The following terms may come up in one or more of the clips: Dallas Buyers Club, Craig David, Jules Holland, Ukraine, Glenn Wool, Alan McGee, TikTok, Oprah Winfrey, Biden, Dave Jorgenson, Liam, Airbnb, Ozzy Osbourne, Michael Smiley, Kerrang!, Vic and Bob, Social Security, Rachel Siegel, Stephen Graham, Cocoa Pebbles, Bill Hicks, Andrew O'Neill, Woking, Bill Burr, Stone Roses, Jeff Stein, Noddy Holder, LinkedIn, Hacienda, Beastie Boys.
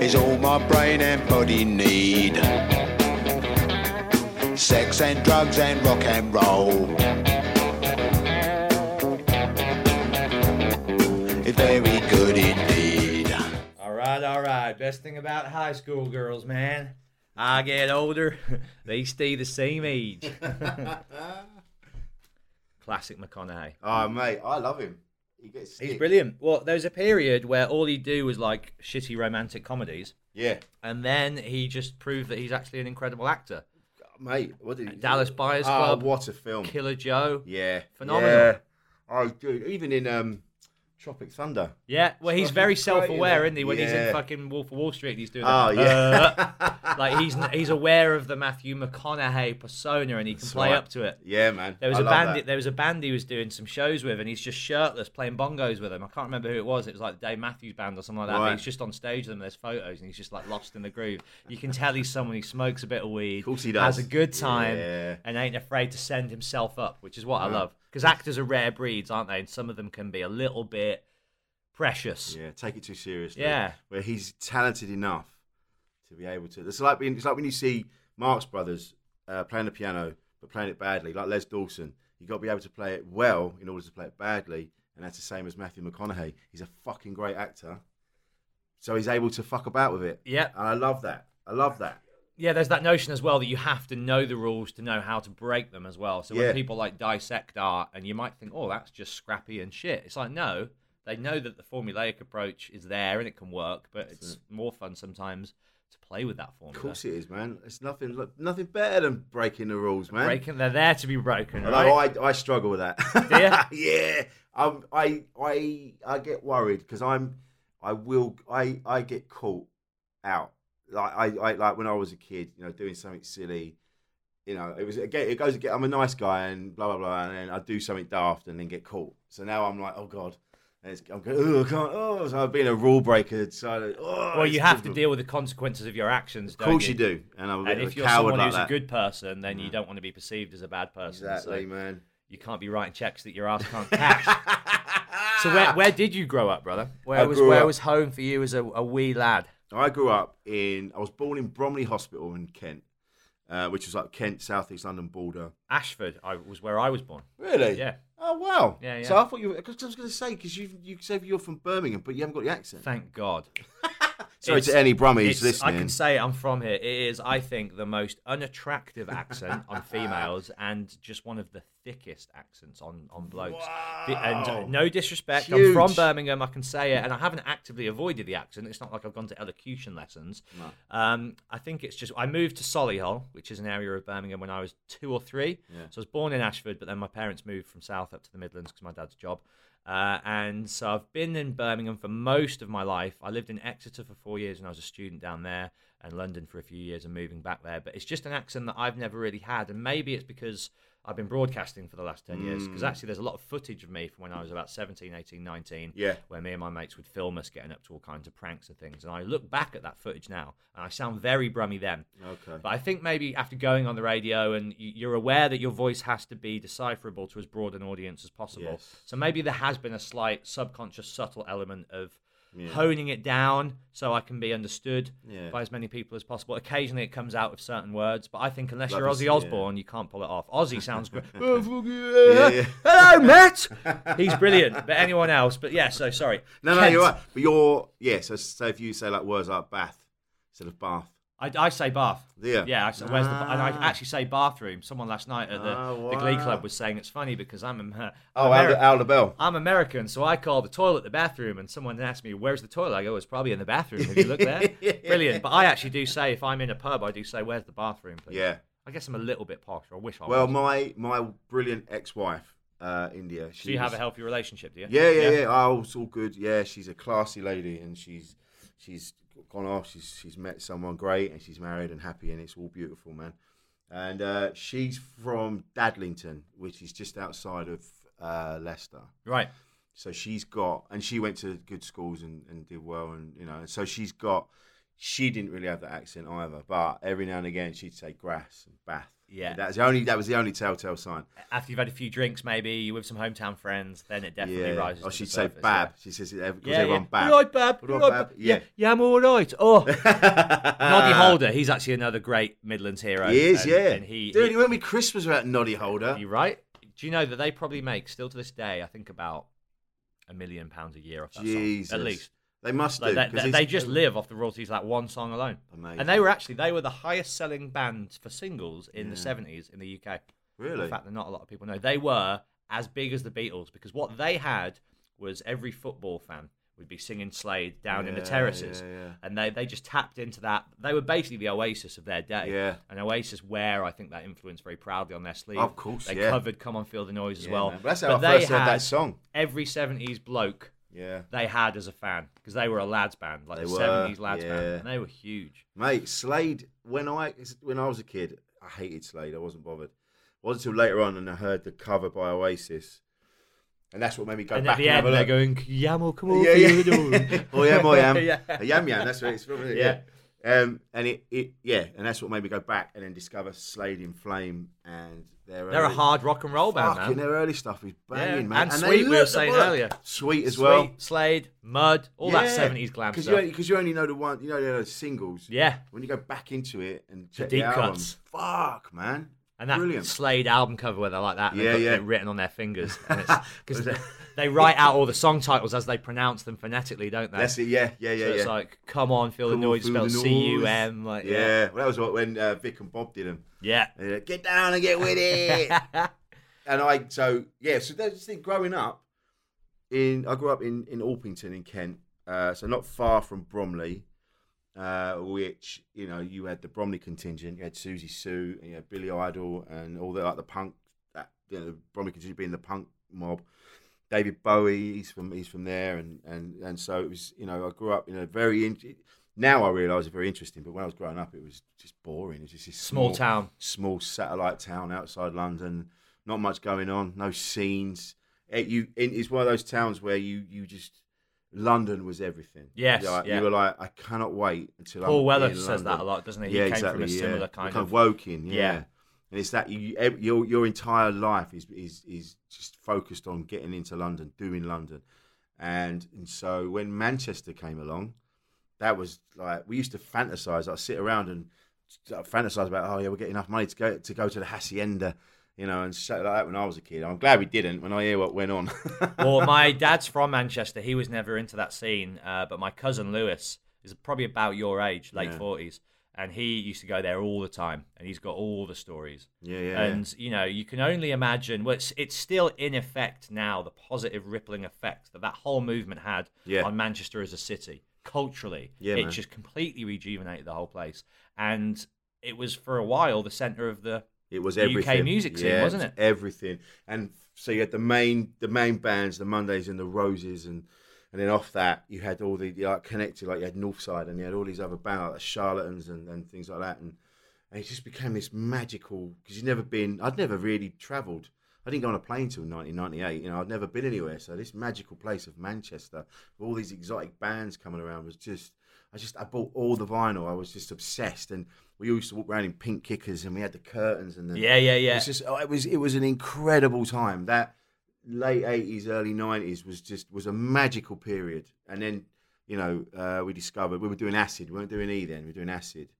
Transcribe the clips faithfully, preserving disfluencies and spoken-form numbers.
is all my brain and body need. Sex and drugs and rock and roll. It's very good indeed. All right, all right. Best thing about high school girls, man. I get older, they stay the same age. Classic McConaughey. Oh, mate, I love him. He gets He's brilliant. Well, there was a period where all he'd do was like shitty romantic comedies. Yeah. And then he just proved that he's actually an incredible actor. Mate, what did he Dallas Buyers Club. Oh, what a film. Killer Joe. Yeah. Phenomenal. Yeah. Oh, dude. Even in um, Tropic Thunder. Yeah. Well, he's very self-aware, isn't he? When yeah. he's in fucking Wolf of Wall Street, he's doing that. Oh, yeah. Uh, like, he's he's aware of the Matthew McConaughey persona, and he can That's play right. up to it. Yeah, man. There was I a band. That. There was a band he was doing some shows with, and he's just shirtless playing bongos with them. I can't remember who it was. It was like the Dave Matthews Band or something like that. Right. He's just on stage with them. There's photos, and he's just like lost in the groove. You can tell he's someone who smokes a bit of weed, of course he does. Has a good time, yeah. and ain't afraid to send himself up, which is what right. I love. Because actors are rare breeds, aren't they? And some of them can be a little bit precious. Yeah, take it too seriously. Yeah, where he's talented enough to be able to. It's like being, it's like when you see Marx Brothers uh, playing the piano but playing it badly, like Les Dawson. You got to be able to play it well in order to play it badly, and that's the same as Matthew McConaughey. He's a fucking great actor, so he's able to fuck about with it. Yeah, and I love that. I love that. Yeah, there's that notion as well that you have to know the rules to know how to break them as well. So when yeah. people like dissect art, and you might think, oh, that's just scrappy and shit. It's like, no, they know that the formulaic approach is there and it can work, but that's it's it. more fun sometimes to play with that formula. Of course it is, man. It's nothing look, nothing better than breaking the rules, man. Breaking, they're there to be broken, right? Although I, I struggle with that. Do you? yeah. I'm, I I I get worried because I'm I will I, I get caught out. Like I, I like when I was a kid, you know, doing something silly, you know, it was again, it goes again. I'm a nice guy and blah blah blah, and then I do something daft and then get caught. So now I'm like, oh god, and it's, I'm going, oh, I can't, oh, so I've been a rule breaker. So oh, well, you have difficult. to deal with the consequences of your actions. Don't of course you, you do, and I'm a and if you're someone like who's that. a good person, then yeah. you don't want to be perceived as a bad person. Exactly, so man. You can't be writing checks that your ass can't cash. So where where did you grow up, brother? Where I was where up. was home for you as a, a wee lad? I grew up in, I was born in Bromley Hospital in Kent, uh, which was like Kent, South East London border. Ashford I, was where I was born. Really? Yeah. Oh, wow. Yeah, yeah. So I thought you were, because I was going to say, because you you said you're from Birmingham, but you haven't got the accent. Thank God. Sorry it's, to any Brummies listening. I can say I'm from here. It is, I think, the most unattractive accent on females and just one of the thickest accents on, on blokes. Wow. The, and uh, no disrespect. Huge. I'm from Birmingham. I can say it. And I haven't actively avoided the accent. It's not like I've gone to elocution lessons. No. Um, I think it's just, I moved to Solihull, which is an area of Birmingham, when I was two or three. Yeah. So I was born in Ashford, but then my parents moved from South up to the Midlands because my dad's job. Uh, and so I've been in Birmingham for most of my life. I lived in Exeter for four years when I was a student down there, and London for a few years and moving back there. But it's just an accent that I've never really had. And maybe it's because I've been broadcasting for the last ten years, because actually there's a lot of footage of me from when I was about seventeen, eighteen, nineteen, yeah, where me and my mates would film us getting up to all kinds of pranks and things. And I look back at that footage now, and I sound very Brummy then. Okay. But I think maybe after going on the radio, and you're aware that your voice has to be decipherable to as broad an audience as possible. Yes. So maybe there has been a slight subconscious, subtle element of yeah. honing it down so I can be understood yeah. by as many people as possible. Occasionally it comes out with certain words, but I think unless Love you're Ozzy Osbourne, yeah. you can't pull it off. Ozzy sounds great. yeah, yeah. Hello, Matt! He's brilliant, but anyone else, but yeah, so sorry. No, no, Kent. You're right. But you're, yeah, so, so if you say like words like bath instead of bath. I, I say bath. Yeah. Yeah, I say, ah. where's the, and I actually say bathroom. Someone last night at the, oh, wow. the Glee Club was saying it's funny because I'm Amer- Oh, Ameri- Al LaBelle. I'm American, so I call the toilet the bathroom, and someone asked me, where's the toilet? I go, it's probably in the bathroom. Have you looked there? Brilliant. But I actually do say, if I'm in a pub, I do say, where's the bathroom, please? Yeah. I guess I'm a little bit posh, or I wish I was. Well, my, my brilliant ex-wife, uh, India. She so you was... have a healthy relationship, do you? Yeah, yeah, yeah. yeah. Oh, it's all good. Yeah, she's a classy lady, and she's she's... gone off, she's she's met someone great, and she's married and happy, and it's all beautiful, man. And uh, she's from Dadlington, which is just outside of uh, Leicester. Right. So she's got, and she went to good schools and, and did well, and you know, so she's got, she didn't really have that accent either, but every now and again she'd say grass and bath. Yeah. That's the only, that was the only telltale sign. After you've had a few drinks, maybe, with some hometown friends, then it definitely yeah. rises oh, to the surface. Or she'd say Bab. Yeah. She says, because yeah, everyone yeah. Bab. All right, Bab. All right, Bab. Yeah. yeah, I'm all right. Oh. Noddy Holder, he's actually another great Midlands hero. He is, and, yeah. And he, Dude, he, he went with Christmas without Noddy Holder. You're right. Do you know that they probably make, still to this day, I think about a million pounds a year off that Jesus. song, at least. They must do. Like they, they just live off the royalties of that one song alone. Amazing. And they were actually, they were the highest selling band for singles in yeah. the seventies in the U K. Really? In fact, that not a lot of people know. They were as big as the Beatles, because what they had was every football fan would be singing Slade down yeah, in the terraces. Yeah, yeah. And they, they just tapped into that. They were basically the Oasis of their day. Yeah. And Oasis wear, I think, that influence very proudly on their sleeve. Of course, They yeah. covered Come On Feel the Noise as yeah, well. Man. That's how but I first heard that song. Every seventies bloke. Yeah, they had as a fan, because they were a lads band, like they the were, seventies lads yeah. band, and they were huge. Mate, Slade. When I when I was a kid, I hated Slade. I wasn't bothered. It wasn't until later on, and I heard the cover by Oasis, and that's what made me go and back. At the and end, they're look. going "Yamo, come on, yeah, yeah. oh yeah, oh yam, yeah. a yam yam." That's what it's from. It? Yeah, yeah. Um, and it, it, yeah, and that's what made me go back and then discover Slade in Flame, and They're, they're a hard rock and roll band, man. Their early stuff is banging, yeah. man. And, and Sweet, we were saying earlier. Sweet as Sweet, well. Slade, Mud, all yeah. that seventies glam Cause stuff. Because you, you only know the one, you know the singles. Yeah. When you go back into it and check the, deep the albums, cuts. Fuck, man. And that Brilliant. Slade album cover where they're like that, and yeah, they've got yeah. it written on their fingers. Because they, they write out all the song titles as they pronounce them phonetically, don't they? That's it, yeah, yeah, yeah. So yeah. it's like, come on, feel come the noise, spelled C U M. Like, yeah. yeah, well, that was what when uh, Vic and Bob did them. Yeah. Like, get down and get with it. and I, so, yeah, so that's the thing, growing up, in I grew up in, in Orpington in Kent, uh, so not far from Bromley. Uh, which, you know, you had the Bromley contingent, you had Susie Sue, and you had Billy Idol, and all the like the punk, that, you know, the Bromley contingent being the punk mob. David Bowie, he's from he's from there, and and, and so it was, you know, I grew up in a very in- now I realise it's very interesting, but when I was growing up, it was just boring. It was just this small, small town, small satellite town outside London, not much going on, no scenes. It, you, it, it's one of those towns where you you just. London was everything. Yes, like, yeah. You were like, I cannot wait until Paul I'm Weller says London. That a lot, doesn't he? Yeah, he came exactly, from a yeah. similar kind We're of... Woking, yeah. yeah. And it's that you, your your entire life is, is is just focused on getting into London, doing London. And, and so when Manchester came along, that was like, we used to fantasize. I'd sit around and fantasise about, oh yeah, we'll get enough money to go to go to the Hacienda, you know, and shit like that when I was a kid. I'm glad we didn't when I hear what went on. Well, my dad's from Manchester. He was never into that scene, uh, but my cousin Lewis is probably about your age, late yeah. forties, and he used to go there all the time, and he's got all the stories. Yeah, yeah. And, yeah. you know, you can only imagine, well, it's, it's still in effect now, the positive rippling effect that that whole movement had yeah. on Manchester as a city. Culturally, yeah, it man. just completely rejuvenated the whole place. And it was, for a while, the centre of the... It was everything. U K music scene, yeah, wasn't it? Everything. And so you had the main the main bands, the Mondays and the Roses, and and then off that you had all the, like, connected, like you had Northside and you had all these other bands, like the Charlatans and, and things like that. And, and it just became this magical, because you'd never been, I'd never really travelled. I didn't go on a plane until nineteen ninety-eight, you know, I'd never been anywhere. So this magical place of Manchester, with all these exotic bands coming around, was just, I just, I bought all the vinyl. I was just obsessed. And we used to walk around in pink kickers, and we had the curtains and the, yeah, yeah, yeah. It was just, oh, it was, it was an incredible time. That late eighties, early nineties was just was a magical period. And then, you know, uh, we discovered we were doing acid. We weren't doing E then. We were doing acid,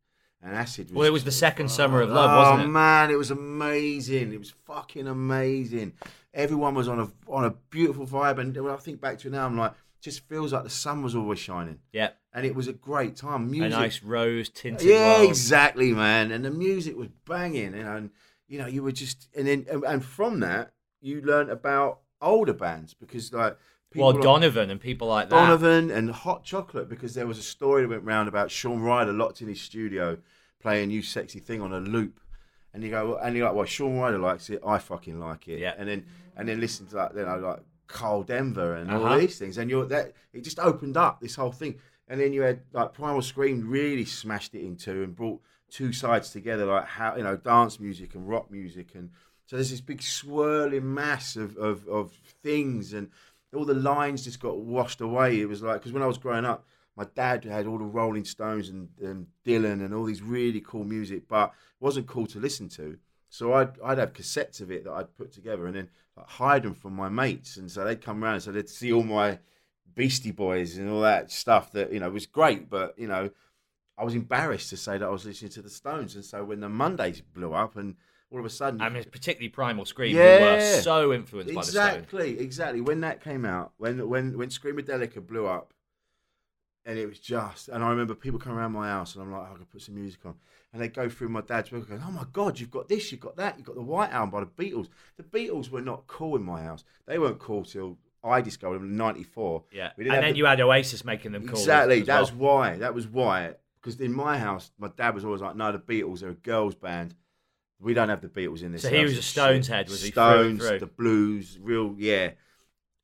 and acid. Was, well, it was the second oh, summer of love, wasn't it? Oh man, it was amazing. It was fucking amazing. Everyone was on a on a beautiful vibe, and when I think back to it now, I'm like, it just feels like the sun was always shining. Yeah. And it was a great time. Music, a nice rose-tinted yeah, world. Exactly, man. And the music was banging, you know, and you know, you were just, and then, and, and from that, you learned about older bands because, like, people well, Donovan like, and people like that. Donovan and Hot Chocolate, because there was a story that went round about Shaun Ryder locked in his studio playing "You Sexy Thing" on a loop, and you go, and you're like, well, Shaun Ryder likes it, I fucking like it, yeah. And then, and then listen to that, then I like Carl Denver and uh-huh. all these things, and you're that it just opened up this whole thing. And then you had, like, Primal Scream really smashed it in two and brought two sides together, like, how, you know, dance music and rock music. And so there's this big swirling mass of, of, of things, and all the lines just got washed away. It was like, because when I was growing up, my dad had all the Rolling Stones and, and Dylan and all these really cool music, but it wasn't cool to listen to. So I'd, I'd have cassettes of it that I'd put together and then, like, hide them from my mates. And so they'd come around, so they'd see all my Beastie Boys and all that stuff that, you know, was great, but, you know, I was embarrassed to say that I was listening to the Stones. And so when the Mondays blew up, and all of a sudden, I mean, particularly Primal Scream, yeah, we were so influenced exactly, by the Stones. Exactly, exactly. When that came out, when when when Screamadelica blew up, and it was just, and I remember people coming around my house, and I'm like, oh, I can put some music on, and they go through my dad's book, going, oh my God, you've got this, you've got that, you've got the White Album by the Beatles. The Beatles were not cool in my house. They weren't cool till I discovered them in ninety-four. Yeah, and then the... you had Oasis making them cool. Exactly, that well. was why. That was why. Because in my house, my dad was always like, no, the Beatles are a girls' band. We don't have the Beatles in this So house. He was a Stones head, was Stones, he? Stones, the blues, real, yeah.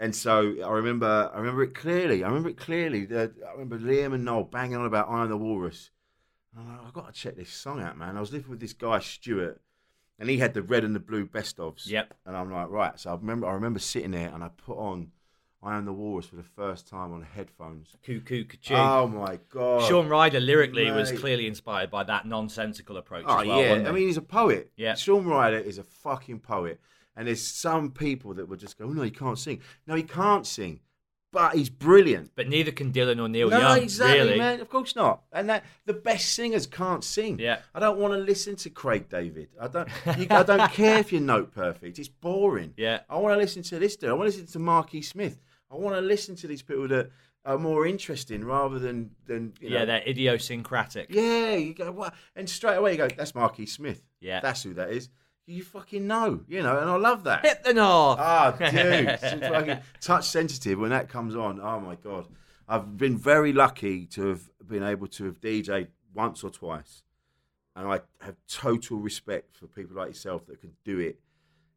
And so I remember I remember it clearly. I remember it clearly. The, I remember Liam and Noel banging on about I Am the Walrus. And I'm like, I've got to check this song out, man. I was living with this guy, Stuart, and he had the red and the blue best ofs. Yep. And I'm like, right. So I remember I remember sitting there and I put on I Am the Walrus for the first time on headphones. Cuckoo, ka-choo. Oh my God. Shaun Ryder lyrically Mate. was clearly inspired by that nonsensical approach oh, as well. Yeah. I mean, he's a poet. Yeah. Shaun Ryder is a fucking poet. And there's some people that would just go, oh, no, he can't sing. No, he can't sing. But he's brilliant. But neither can Dylan or Neil no, Young. No, exactly, really. man. Of course not. And that the best singers can't sing. Yeah. I don't want to listen to Craig David. I don't. You, I don't care if you're note perfect. It's boring. Yeah. I want to listen to this dude. I want to listen to Mark E. Smith. I want to listen to these people that are more interesting rather than than you know. Yeah, they're idiosyncratic. Yeah. You go what? And straight away you go, that's Mark E. Smith. Yeah. That's who that is. You fucking know, you know, and I love that. Hit the north. Ah, oh, dude. Fucking Touch Sensitive, when that comes on, oh my God. I've been very lucky to have been able to have D J'd once or twice. And I have total respect for people like yourself that can do it,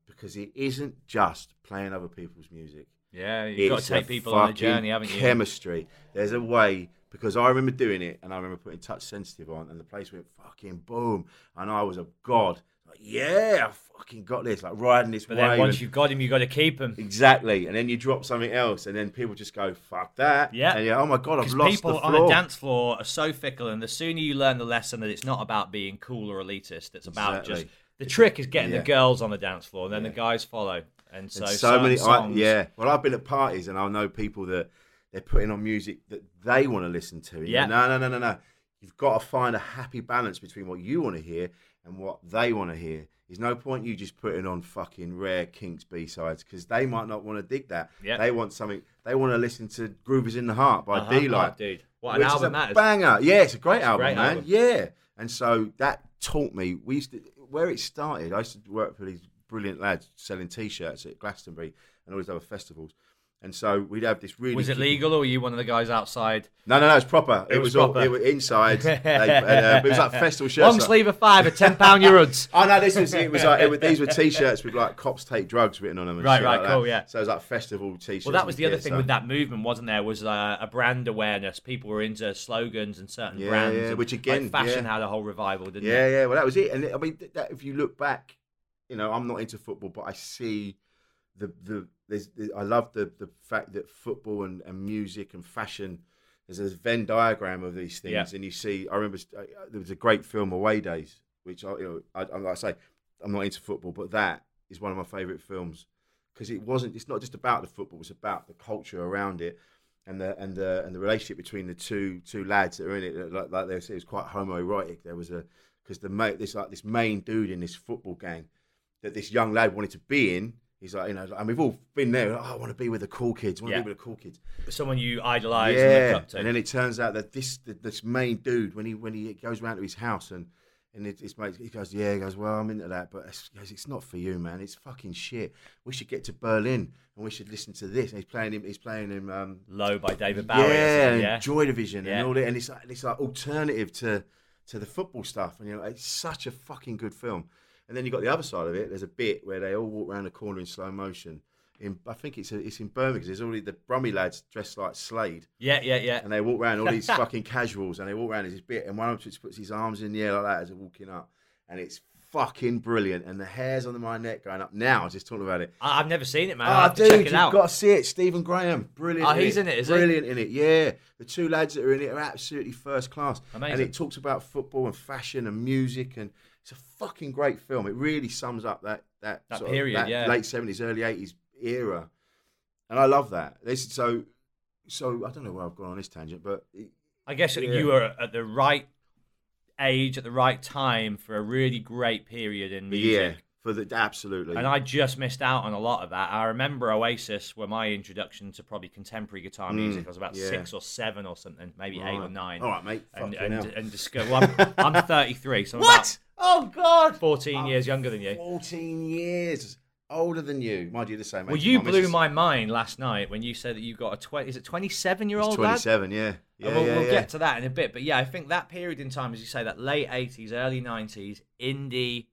because it isn't just playing other people's music. Yeah, you've it's got to take people on the journey, haven't you? Chemistry. There's a way, because I remember doing it, and I remember putting Touch Sensitive on, and the place went fucking boom. And I was a god. Like, yeah, I fucking got this, like riding this wave. But then once you've got him, you've got to keep him. Exactly. And then you drop something else, and then people just go, fuck that. Yeah. And you're, oh my God, I've lost the floor. Because people on a dance floor are so fickle, and the sooner you learn the lesson that it's not about being cool or elitist, it's about exactly. just, the trick is getting yeah. the girls on the dance floor, and then yeah. the guys follow. And so, and so many songs. I, yeah. Well, I've been at parties, and I know people that they're putting on music that they want to listen to. Yeah. No, no, no, no, no. You've got to find a happy balance between what you want to hear and what they want to hear. There's no point you just putting on fucking Rare, Kinks, B-sides, because they might not want to dig that. Yep. They want something. They want to listen to Groovers in the Heart by uh-huh, D-Light. Oh, dude. What an album that is. Banger. Yeah, it's a great it's album, a great man. Album. Yeah. And so that taught me. We used to, where it started, I used to work for these brilliant lads selling T-shirts at Glastonbury and all these other festivals. And so we'd have this really... Was it legal, or were you one of the guys outside? No, no, no, it was proper. It, it was proper. All, it was inside. they, uh, it was like festival shirts. Long sleeve of five, a ten pound your uds. Oh, no, this was, it was like, it was, these were T-shirirts with like cops take drugs written on them. And right, shit right, like cool, that. Yeah. So it was like festival T-shirts. Well, that was the other thing so. with that movement, wasn't there, was uh, a brand awareness. People were into slogans and certain yeah, brands. Yeah, and, which again... Like, fashion yeah. had a whole revival, didn't yeah, it? Yeah, yeah, well, that was it. And I mean, that, if you look back, you know, I'm not into football, but I see... The the, there's, the I love the, the fact that football and, and music and fashion, there's a Venn diagram of these things, yeah. and you see. I remember uh, there was a great film, Away Days, which I, you know, I, I like I say, I'm not into football, but that is one of my favourite films because it wasn't. It's not just about the football; it's about the culture around it, and the and the and the relationship between the two two lads that are in it. Like, like they said, it was quite homoerotic. There was a because the mate, this like this main dude in this football gang that this young lad wanted to be in. He's like, you know, and we've all been there. Like, oh, I want to be with the cool kids. I want yeah. to be with the cool kids. Someone you idolise yeah. and look up to. And then it turns out that this this main dude, when he when he goes round to his house and and it, it's he goes, yeah, he goes, well, I'm into that, but it's, he goes, it's not for you, man. It's fucking shit. We should get to Berlin and we should listen to this. And he's playing him. He's playing him. Um, Low by David Bowie. Yeah, and yeah. Joy Division yeah. and all that. And it's like, it's like alternative to to the football stuff. And you know, it's such a fucking good film. And then you got the other side of it. There's a bit where they all walk around the corner in slow motion. In I think it's a, it's in Birmingham. There's all the Bromley lads dressed like Slade. Yeah, yeah, yeah. And they walk around all these fucking casuals, and they walk around as this bit, and one of them just puts his arms in the air like that as they're walking up, and it's fucking brilliant. And the hairs on my neck going up now. I was just talking about it. I've never seen it, man. Oh, I have dude, to check it you've out. Got to see it. Stephen Graham, brilliant. Oh, in he's it. in it, is brilliant he? in it. Yeah, the two lads that are in it are absolutely first class. Amazing. And it talks about football and fashion and music and. It's a fucking great film. It really sums up that that, that sort period, of that yeah. late seventies, early eighties era, and I love that. This so so I don't know where I've gone on this tangent, but it, I guess yeah. you were at the right age at the right time for a really great period in music. Yeah, for the absolutely. And I just missed out on a lot of that. I remember Oasis were my introduction to probably contemporary guitar mm, music. I was about yeah. six or seven or something, maybe right. eight or nine. All right, mate. And and, and, and disco. Well, I'm, I'm thirty-three, so I'm what? About, oh, God. fourteen I'm years younger than you. fourteen years older than you. Mind you, the same age. Well, you blew my mind last night when you said that you got a twenty. Is it twenty-seven-year-old It's twenty-seven, yeah. yeah. We'll, yeah, we'll yeah. get to that in a bit. But, yeah, I think that period in time, as you say, that late eighties, early nineties, indie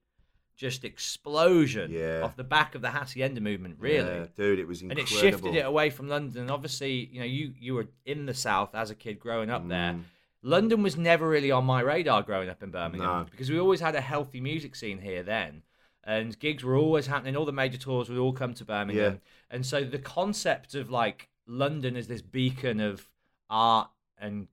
just explosion yeah. off the back of the Hacienda movement, really. Yeah, dude, it was incredible. And it shifted it away from London. And obviously, you know, you, you were in the South as a kid growing up mm. there. London was never really on my radar growing up in Birmingham no. because we always had a healthy music scene here then, and gigs were always happening. All the major tours would all come to Birmingham. Yeah. And so the concept of like London as this beacon of art and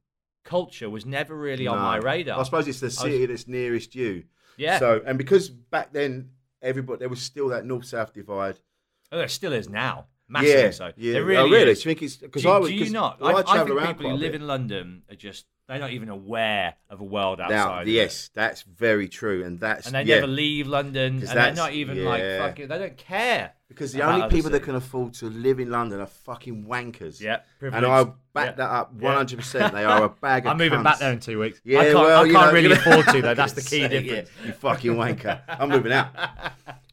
culture was never really no. on my radar. I suppose it's the city was... that's nearest you. Yeah. So, and because back then, everybody, there was still that north-south divide. Oh, there still is now. Massively yeah, so. Yeah. There really oh, really? Is. Do you, think it's, do, I was, do you not? I, I, I think people who live in London are just... They're not even aware of a world outside. Now, yes, that's very true, and that's and they yeah. never leave London, and they're not even yeah. like fucking. They don't care because the only people that can afford to live in London are fucking wankers. Yeah, privileged. And I'll back yeah. that up one hundred percent. They are a bag. of I'm moving cunts. back there in two weeks. Yeah, I can't, well, I can't know, really afford to though. That's the key difference. Yeah. You fucking wanker. I'm moving out.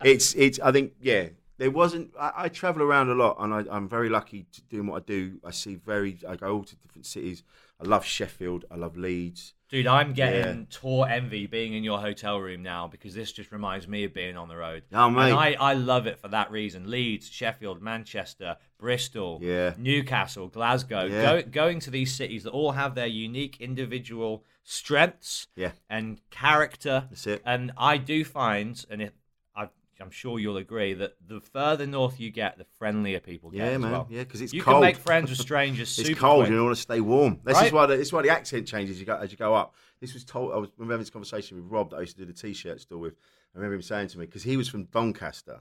It's it's. I think yeah. There wasn't. I, I travel around a lot, and I, I'm very lucky to do what I do. I see very. I go all to different cities. I love Sheffield. I love Leeds. Dude, I'm getting yeah. tour envy being in your hotel room now because this just reminds me of being on the road. Oh, mate. And I, I love it for that reason. Leeds, Sheffield, Manchester, Bristol, yeah. Newcastle, Glasgow. Yeah. Go, going to these cities that all have their unique individual strengths yeah. and character. That's it. And I do find, and it, I, I'm sure you'll agree, that the further north you get, the friendlier people get. Yeah, as man. Well. Yeah, because it's you cold. You can make friends with strangers. It's super cold, quick. And you want to stay warm. This right? is why the, this is why the accent changes as you go, as you go up. This was told. I was remember having this conversation with Rob that I used to do the T-shirt store with. I remember him saying to me because he was from Doncaster,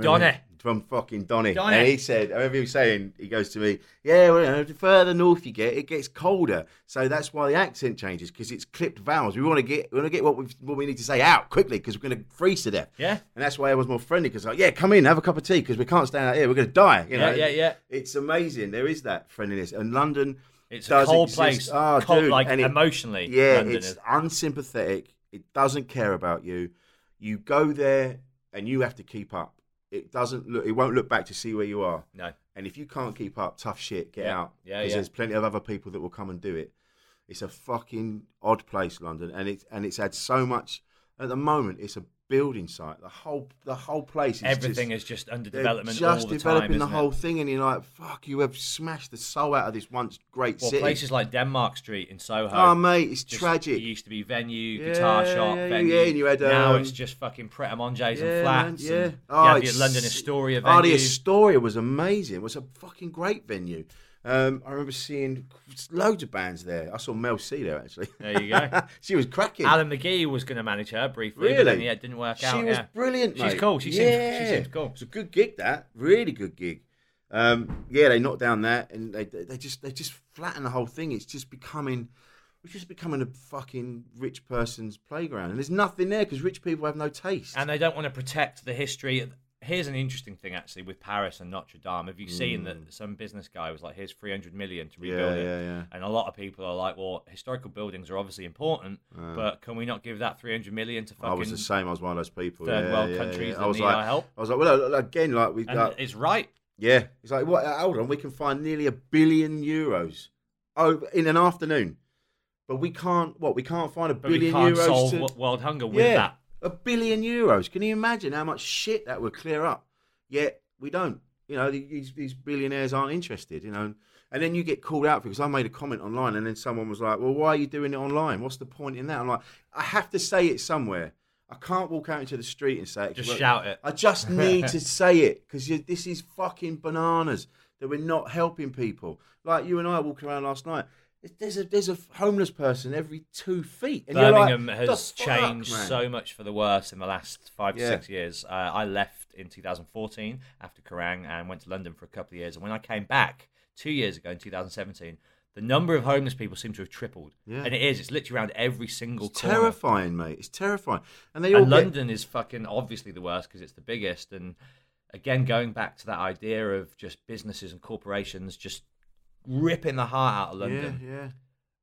Donny. From fucking Donny. Donny. And he said, I remember he was saying, he goes to me, yeah, well, the further north you get, it gets colder. So that's why the accent changes, because it's clipped vowels. We want to get we want to get what, we've, what we need to say out quickly, because we're going to freeze to death. Yeah. And that's why everyone's more friendly, because like, yeah, come in, have a cup of tea, because we can't stand out here. We're going to die. You know? Yeah, yeah, yeah. It's amazing. There is that friendliness. And London It's does a cold exist. place, oh, cold, dude. like and it, emotionally. Yeah, London it's is. unsympathetic. It doesn't care about you. You go there and you have to keep up. It doesn't look. It won't look back to see where you are. No. And if you can't keep up, tough shit. Get yeah. out. Yeah, Because yeah. there's plenty of other people that will come and do it. It's a fucking odd place, London, and it's and it's had so much. At the moment, it's a building site. The whole the whole place. Is Everything just, is just under development. Just all the developing time, the isn't whole it? thing, and you're like, fuck. You have smashed the soul out of this once great well, city. Places like Denmark Street in Soho. Oh mate, it's just, tragic. It used to be venue, yeah, guitar shop, yeah, venue. Yeah, and you had, now um, it's just fucking pret-a-manges yeah, and flats. Yeah. And oh, you had the London Astoria venue. Oh, the Astoria was amazing. It was a fucking great venue. Um, I remember seeing loads of bands there. I saw Mel C there, actually. There you go. She was cracking. Alan McGee was going to manage her briefly. Really? But then, yeah, it didn't work she out. She was yeah. brilliant, mate. She's cool. She yeah. seems, she seems cool. It's a good gig, that. Really good gig. Um, yeah, they knocked down that, and they they just they just flatten the whole thing. It's just becoming, it's just becoming a fucking rich person's playground, and there's nothing there because rich people have no taste, and they don't want to protect the history. Here's an interesting thing, actually, with Paris and Notre Dame. Have you mm. seen that some business guy was like, here's three hundred million to rebuild yeah, it? Yeah, yeah. And a lot of people are like, well, historical buildings are obviously important, uh, but can we not give that three hundred million to fucking... I was the same. I was one of those people. Third yeah, world yeah, countries yeah. that I was need like, our help. I was like, well, again, like... we. Like, it's right. Yeah. It's like, what? Hold on, we can find nearly a billion euros oh, in an afternoon. But we can't, what, we can't find a but billion euros to... we can't euros solve to... world hunger with yeah. that. A billion euros. Can you imagine how much shit that would clear up? Yet we don't. You know, these, these billionaires aren't interested, you know. And then you get called out for it, because I made a comment online and then someone was like, well, why are you doing it online? What's the point in that? I'm like, I have to say it somewhere. I can't walk out into the street and say it. Just shout it. I just need to say it, because this is fucking bananas that we're not helping people. Like you and I walking around last night. There's a there's a homeless person every two feet. And Birmingham like, has fuck, changed man? so much for the worse in the last five yeah. to six years. Uh, I left in two thousand fourteen after Kerrang and went to London for a couple of years. And when I came back two years ago in two thousand seventeen, the number of homeless people seemed to have tripled. Yeah. And it is. It's literally around every single it's corner. It's terrifying, mate. It's terrifying. And, they all and get... London is fucking obviously the worst because it's the biggest. And again, going back to that idea of just businesses and corporations just ripping the heart out of London. Yeah, yeah.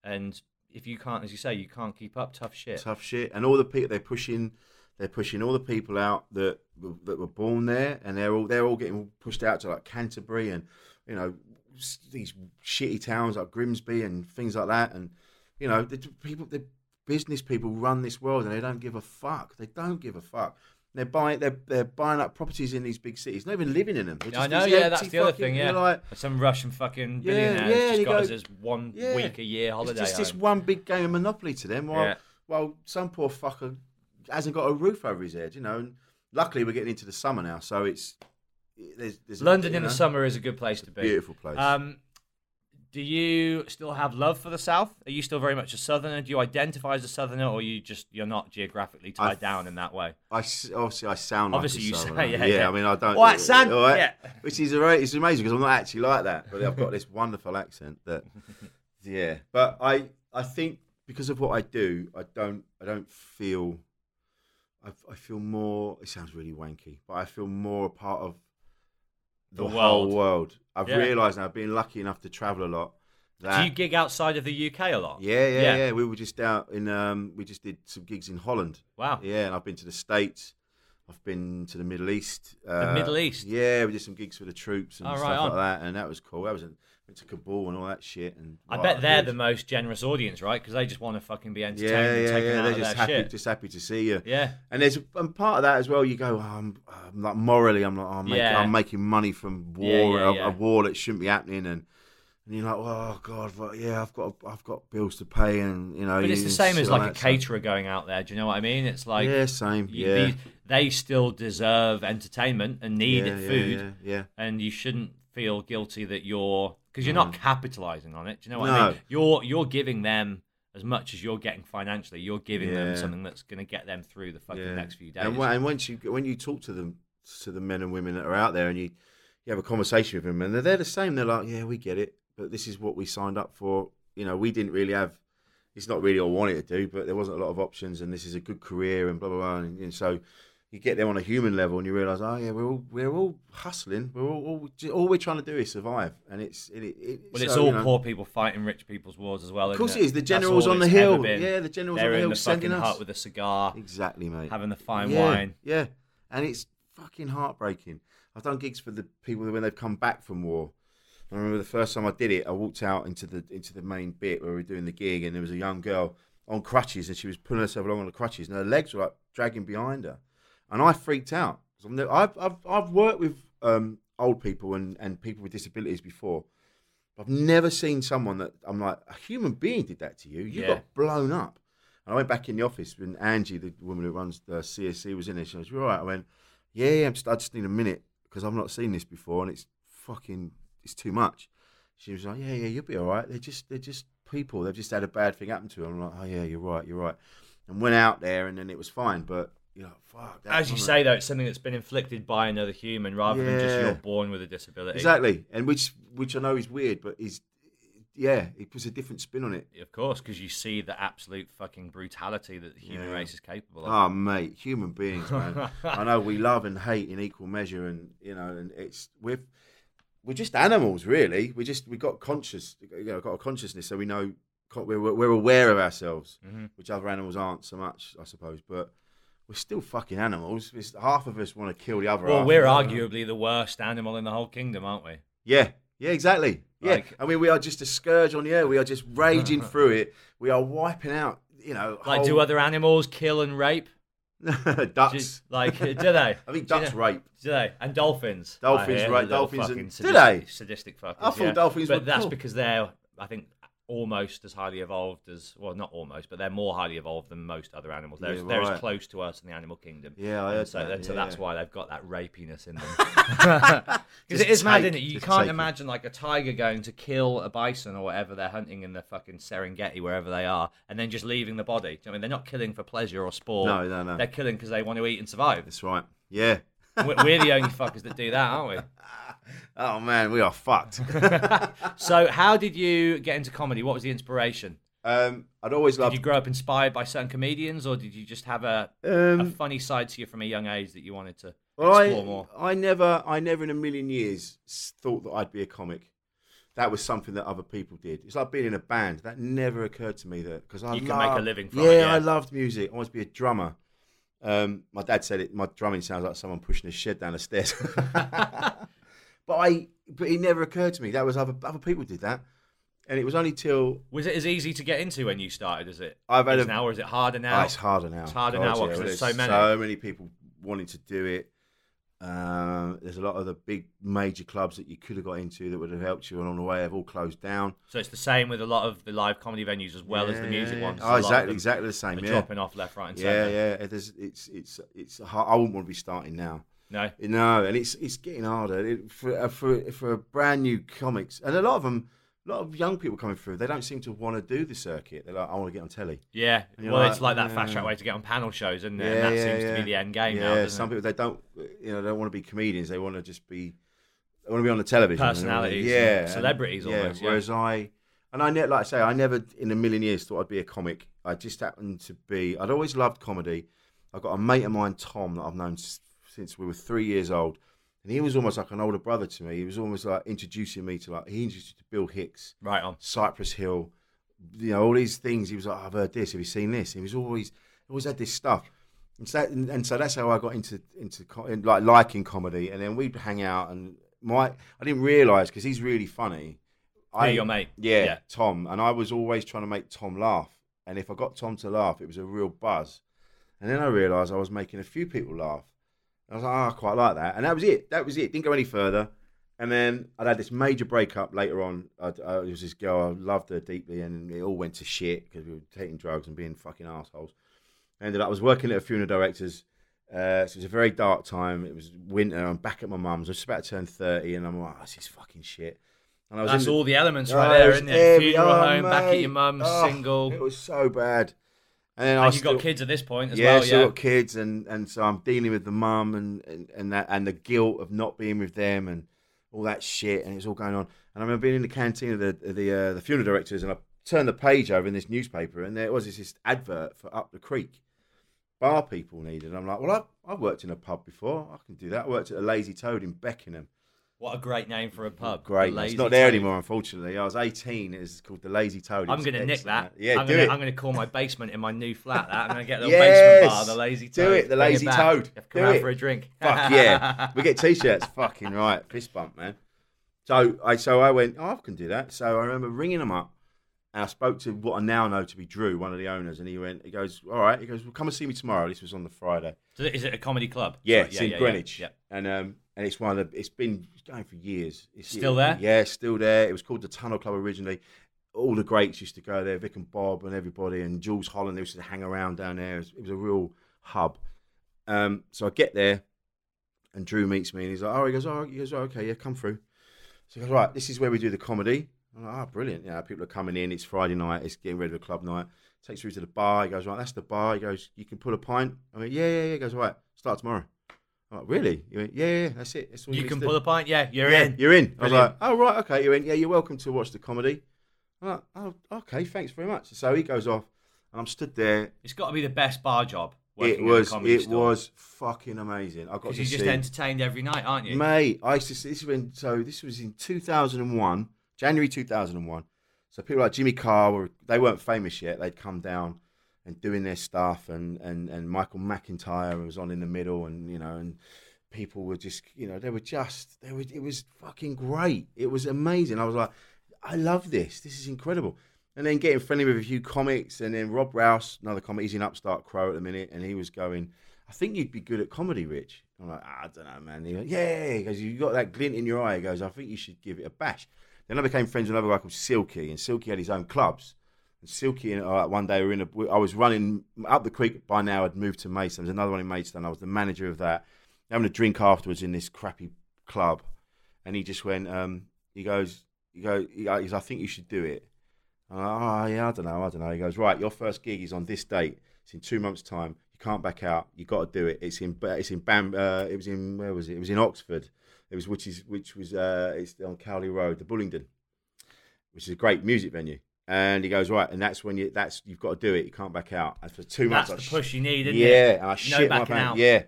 And if you can't, as you say, you can't keep up, tough shit. Tough shit. And all the people they're pushing, they're pushing all the people out that that were born there, and they're all they're all getting pushed out to like Canterbury and you know these shitty towns like Grimsby and things like that. And you know the people, the business people run this world, and they don't give a fuck. They don't give a fuck. They're buying, they're they're buying up properties in these big cities. Not even living in them. Just, I know, yeah, that's the other fucking thing. Yeah, like, some Russian fucking billionaire yeah, yeah, just got go, us this one yeah, week a year holiday. It's just home. This one big game of Monopoly to them. While yeah. while some poor fucker hasn't got a roof over his head, you know. And luckily, we're getting into the summer now, so it's there's, there's London a, in know, the summer is a good place to be. Beautiful place. Um, do you still have love for the South? Are you still very much a Southerner? Do you identify as a Southerner, or you just you're not geographically tied I, down in that way? I obviously I sound obviously like a you Southerner. say yeah, yeah, yeah. I mean I don't. All right, son. All right. Yeah. Which is it's amazing because I'm not actually like that, but I've got this wonderful accent that yeah. But I I think because of what I do, I don't I don't feel I I feel more. It sounds really wanky, but I feel more a part of. The, the whole world. world. I've yeah. realised now, I've been lucky enough to travel a lot. That... Do you gig outside of the U K a lot? Yeah, yeah, yeah. yeah. We were just out in, um, we just did some gigs in Holland. Wow. Yeah, and I've been to the States. I've been to the Middle East. Uh, the Middle East? Yeah, we did some gigs for the troops and oh, stuff right like that. And that was cool. That was a, went to Kabul and all that shit. And I bet they're the most generous audience, right? Because they just want to fucking be entertained yeah, and yeah, taken yeah. out They're just happy, shit. just happy to see you. Yeah. And there's and part of that as well, you go, oh, I'm, I'm like morally, I'm like, oh, I'm, making, yeah. I'm making money from war, yeah, yeah, yeah. A, a war that shouldn't be happening. And And you're like, oh God, well, yeah, I've got, I've got bills to pay, and you know. But it's the same as like a caterer going out there. Do you know what I mean? It's like yeah, same. You, yeah, these, they still deserve entertainment and need yeah, food. Yeah, yeah, yeah. And you shouldn't feel guilty that you're because you're no. not capitalizing on it. Do you know what no. I mean? You're you're giving them as much as you're getting financially. You're giving yeah. them something that's going to get them through the fucking yeah. next few days. And, and once you when you talk to them to the men and women that are out there, and you, you have a conversation with them, and they're, they're the same. They're like, yeah, we get it, but this is what we signed up for. You know, we didn't really have, it's not really all I wanted to do, but there wasn't a lot of options, and this is a good career, and blah, blah, blah. And, and so you get there on a human level, and you realise, oh, yeah, we're all, we're all hustling. We're all, all, all we're trying to do is survive. And it's... It, it, well, it's so, all you know, poor people fighting rich people's wars as well, isn't it? Of course it is. The general's on the hill. Yeah, the general's on the hill sending us. They're in the fucking hut with a cigar. Exactly, mate. Having the fine yeah, wine. Yeah, and it's fucking heartbreaking. I've done gigs for the people when they've come back from war. I remember the first time I did it, I walked out into the into the main bit where we were doing the gig, and there was a young girl on crutches, and she was pulling herself along on the crutches, and her legs were like dragging behind her, and I freaked out. I've I've I've worked with um, old people and, and people with disabilities before. I've never seen someone that I'm like, a human being did that to you. You yeah. got blown up. And I went back in the office, and Angie, the woman who runs the C S C, was in there. She goes, "You're all right." I went, "Yeah, yeah, I'm just, I just need a minute because I've not seen this before, and it's fucking." It's too much. She was like, yeah, yeah, you'll be all right. They're just, they're just people. They've just had a bad thing happen to them. I'm like, oh yeah, you're right, you're right. And went out there, and then it was fine. But you know, fuck. As you say though, it's something that's been inflicted by another human rather yeah. than just you're born with a disability. Exactly. And which, which I know is weird, but is, yeah, it puts a different spin on it. Of course, because you see the absolute fucking brutality that the human yeah. race is capable of. Oh mate, human beings, man. I know we love and hate in equal measure, and you know, and it's we're. We're just animals, really. We just we got conscious, you know, got a consciousness, so we know we're we're aware of ourselves, mm-hmm. which other animals aren't so much, I suppose. But we're still fucking animals. It's, half of us want to kill the other. Well, half we're arguably the worst animal in the whole kingdom, aren't we? Yeah, yeah, exactly. Like, yeah, I mean, we are just a scourge on the air. We are just raging through it. We are wiping out, you know. Like, whole... do other animals kill and rape? Ducks, just, like, do they? I think ducks do you know, rape. Do they? And dolphins. Dolphins, right? Dolphins, and, sadistic, do they? Sadistic fuckers. I thought yeah. dolphins, but were that's cool. because they're, I think, almost as highly evolved as well. Not almost, but they're more highly evolved than most other animals. They're, yeah, they're right. as close to us in the animal kingdom. Yeah, I heard so, that. So yeah. that's why they've got that rapiness in them. Because it is take, mad, isn't it? You can't imagine it. Like a tiger going to kill a bison or whatever they're hunting in the fucking Serengeti, wherever they are, and then just leaving the body. Do you know what I mean? They're not killing for pleasure or sport. No, no, no. They're killing because they want to eat and survive. That's right. Yeah. We're the only fuckers that do that, aren't we? Oh man, we are fucked. So, how did you get into comedy? What was the inspiration? Um, I'd always loved. Did you grow up inspired by certain comedians, or did you just have a, um, a funny side to you from a young age that you wanted to explore I, more? I never, I never in a million years thought that I'd be a comic. That was something that other people did. It's like being in a band. That never occurred to me that because I you loved, can make a living from yeah, it. Yeah, I loved music. I wanted to be a drummer. Um, my dad said it. My drumming sounds like someone pushing a shed down the stairs. But I, but it never occurred to me that was other other people did that, and it was only till was it as easy to get into when you started as it? I've had is a, now, or is it harder now? Oh, it's harder now. It's harder God, now because yeah, there's so many, so many people wanting to do it. Um, there's a lot of the big major clubs that you could have got into that would have helped you along the way have all closed down. So it's the same with a lot of the live comedy venues as well yeah, as the music yeah, yeah. ones. Oh, exactly, exactly the same. Yeah, dropping off left, right, and centre. Yeah, yeah. There's, it's it's it's. Hard. I wouldn't want to be starting now. No, no, and it's it's getting harder it, for for for brand new comics, and a lot of them, a lot of young people coming through. They don't seem to want to do the circuit. They're like, I want to get on telly. Yeah, well, like, it's like that yeah. fast track way to get on panel shows, isn't it? Yeah, and that yeah, seems yeah. to be the end game. Yeah, now, doesn't some it? People they don't, you know, they don't want to be comedians. They want to just be, they want to be on the television. Personalities, be, yeah, celebrities, and, almost. Yeah, yeah. Whereas I, and I like I say, I never in a million years thought I'd be a comic. I just happened to be. I'd always loved comedy. I've got a mate of mine, Tom, that I've known since we were three years old, and he was almost like an older brother to me. He was almost like introducing me to like he introduced me to Bill Hicks, right on Cypress Hill, you know all these things. He was like, I've heard this. Have you seen this? He was always always had this stuff, and so and, and so that's how I got into into like liking comedy. And then we'd hang out, and my I didn't realise because he's really funny. I, hey, your mate, yeah, yeah, Tom, and I was always trying to make Tom laugh. And if I got Tom to laugh, it was a real buzz. And then I realised I was making a few people laugh. I was like, oh, I quite like that. And that was it. That was it. Didn't go any further. And then I'd had this major breakup later on. I, I, it was this girl. I loved her deeply. And it all went to shit because we were taking drugs and being fucking assholes. Ended up, I was working at a funeral director's. Uh, so it was a very dark time. It was winter. I'm back at my mum's. I was just about to turn thirty. And I'm like, oh, this is fucking shit. And I was That's all the, the elements right oh, there, isn't it? Funeral oh, home, mate. Back at your mum's, oh, single. It was so bad. And then and I you've still, got kids at this point as yeah, well. Yeah, so I've got kids, and, and so I'm dealing with the mum and, and, and that and the guilt of not being with them and all that shit, and it's all going on. And I remember being in the canteen of the the, uh, the funeral directors, and I turned the page over in this newspaper, and there was this, this advert for Up the Creek. Bar people needed. And I'm like, well, I've, I've worked in a pub before. I can do that. I worked at a Lazy Toad in Beckenham. What a great name for a pub. Great. It's not there anymore, unfortunately. I was eighteen. It's called the Lazy Toad. I'm going to nick that. Yeah, I'm do gonna, it. I'm going to call my basement in my new flat that. I'm going to get a little yes, basement bar, the Lazy Toad. Do it, the Lazy Toad. You have to come do out it. For a drink. Fuck yeah. We get T-shirts. Fucking right. Fist bump, man. So I, so I went, oh, I can do that. So I remember ringing them up. And I spoke to what I now know to be Drew, one of the owners, and he went, he goes, all right, he goes, well, come and see me tomorrow. This was on the Friday. So is it a comedy club? Yeah, it's yeah, in yeah, Greenwich. Yeah, yeah. And um, and it's one of the, it's been it's going for years. It's still there? Yeah, it's still there. It was called the Tunnel Club originally. All the greats used to go there, Vic and Bob and everybody, and Jules Holland, they used to hang around down there. It was, it was a real hub. Um, so I get there, and Drew meets me, and he's like, oh, he goes, oh, he goes, oh okay, yeah, come through. So he goes, right, this is where we do the comedy. I'm like, oh, brilliant. You know, people are coming in. It's Friday night. It's getting ready for club night. Takes through to the bar. He goes, right, that's the bar. He goes, you can pull a pint. I mean, yeah, yeah, yeah. He goes, all right, start tomorrow. I'm like, really? He went, yeah, yeah, yeah, that's it. That's all you, you can pull do. A pint? Yeah, you're yeah, in. You're in. Brilliant. I was like, oh, right, okay, you're in. Yeah, you're welcome to watch the comedy. I'm like, oh, okay, thanks very much. So he goes off, and I'm stood there. It's got to be the best bar job. It was, it store. was fucking amazing. I got to you see. You just entertained every night, aren't you? Mate, I used to see, this when, so this was in two thousand one. January two thousand one, so people like Jimmy Carr, were, they weren't famous yet, they'd come down and doing their stuff, and, and, and Michael McIntyre was on in the middle, and you know, and people were just, you know, they were just, they were, it was fucking great, it was amazing, I was like, I love this, this is incredible, and then getting friendly with a few comics, and then Rob Rouse, another comic, he's in Upstart Crow at the minute, and he was going, I think you'd be good at comedy, Rich, I'm like, I don't know, man, he goes, yeah, he goes, you've got that glint in your eye, he goes, I think you should give it a bash. Then I became friends with another guy called Silky, and Silky had his own clubs. And Silky and uh, one day we were in a, I was running Up the Creek. By now I'd moved to Maidstone. There's another one in Maidstone. I was the manager of that. Having a drink afterwards in this crappy club, and he just went. Um, he goes, he goes, he goes. I think you should do it. I'm like, oh yeah, I don't know, I don't know. He goes, right, your first gig is on this date. It's in two months' time. You can't back out. You got to do it. It's in, it's in Bam. Uh, it was in where was it? It was in Oxford. It was which is which was uh, it's on Cowley Road, the Bullingdon, which is a great music venue. And he goes right, and that's when you that's you've got to do it. You can't back out. And for two that's months, that's the I push sh- you need, isn't yeah, it? Yeah, I no shit my pants. Yeah,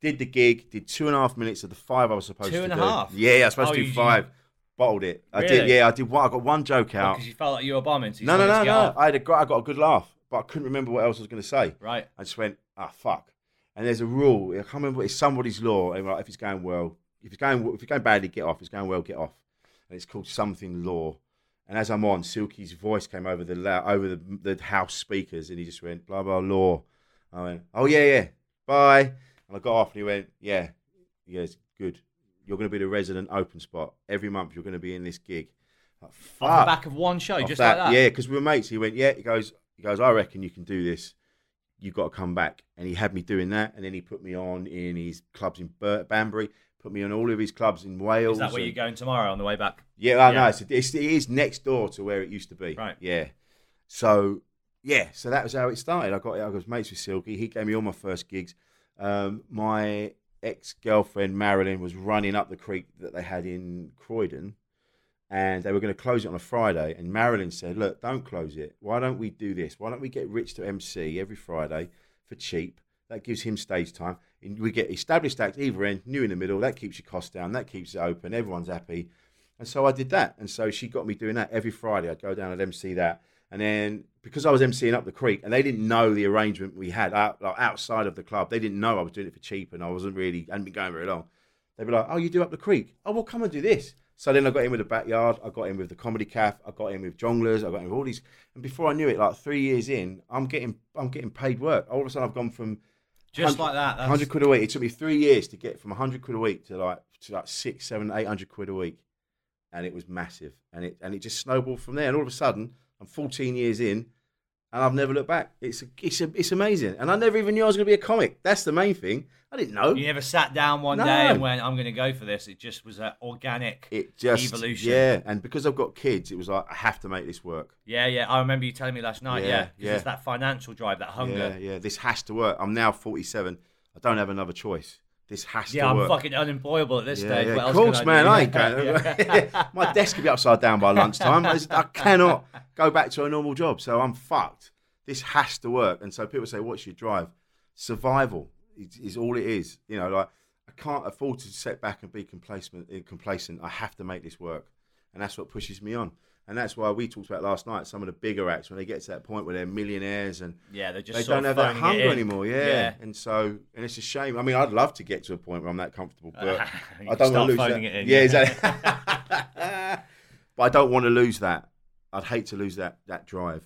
did the gig, did two and a half minutes of the five I was supposed two to do. Two and a half. Yeah, I was supposed oh, to do five. Didn't... Bottled it. I really? did. Yeah, I did. One, I got one joke out because well, you felt like you were bombing. So you no, no, no, no. I had a I got a good laugh, but I couldn't remember what else I was going to say. Right. I just went ah oh, fuck. And there's a rule. I can't remember. It's somebody's law. And like, if it's going well. If it's going if it's going badly, get off. If it's going well, get off. And it's called something law. And as I'm on, Silky's voice came over the over the, the house speakers, and he just went blah blah law. I went, oh yeah yeah, bye. And I got off, and he went, yeah, yes, good. You're going to be the resident open spot every month. You're going to be in this gig. Like, fuck. Off the back of one show, off just that, like that. Yeah, because we were mates. He went, yeah. He goes, he goes. I reckon you can do this. You've got to come back. And he had me doing that, and then he put me on in his clubs in Bert, Banbury. Put me on all of his clubs in Wales. Is that where and, you're going tomorrow on the way back? Yeah, I yeah. know. It's, it's, it is next door to where it used to be. Right. Yeah. So, yeah. So that was how it started. I got I was mates with Silky. He gave me all my first gigs. Um, my ex-girlfriend, Marilyn, was running Up the Creek that they had in Croydon. And they were going to close it on a Friday. And Marilyn said, look, don't close it. Why don't we do this? Why don't we get Rich to M C every Friday for cheap? That gives him stage time. We get established act either end, new in the middle. That keeps your costs down. That keeps it open. Everyone's happy. And so I did that. And so she got me doing that every Friday. I'd go down and M C that. And then because I was MCing Up the Creek, and they didn't know the arrangement we had out, like outside of the club. They didn't know I was doing it for cheap, and I wasn't really hadn't been going very long. They'd be like, "Oh, you do Up the Creek? Oh, well, come and do this." So then I got in with the backyard. I got in with the comedy caf. I got in with jonglers. I got in with all these. And before I knew it, like three years in, I'm getting I'm getting paid work. All of a sudden, I've gone from just like that. That's... one hundred quid a week. It took me three years to get from one hundred quid a week to like to like six, seven, eight hundred quid a week, and it was massive. And it and it just snowballed from there. And all of a sudden, I'm fourteen years in, and I've never looked back. It's it's it's amazing, and I never even knew I was going to be a comic. That's the main thing. I didn't know. You never sat down one no. day and went, "I'm going to go for this." It just was an organic it just, evolution. Yeah, and because I've got kids, it was like I have to make this work. Yeah, yeah. I remember you telling me last night. Yeah, yeah. yeah. It's that financial drive, that hunger. Yeah, yeah. This has to work. I'm now forty-seven. I don't have another choice. This has yeah, to I'm work. Yeah, I'm fucking unemployable at this yeah, stage. Yeah, what of course, else man. I, I ain't going. My desk could be upside down by lunchtime. I cannot go back to a normal job. So I'm fucked. This has to work. And so people say, what's your drive? Survival is, is all it is. You know, like I can't afford to sit back and be complacent. complacent. I have to make this work. And that's what pushes me on. And that's why we talked about last night, some of the bigger acts, when they get to that point where they're millionaires and yeah, they just they don't have that hunger anymore. Yeah. yeah. And so, and it's a shame. I mean, I'd love to get to a point where I'm that comfortable, but uh, I don't want to lose that. In, yeah, yeah. Exactly. But I don't want to lose that. I'd hate to lose that that drive.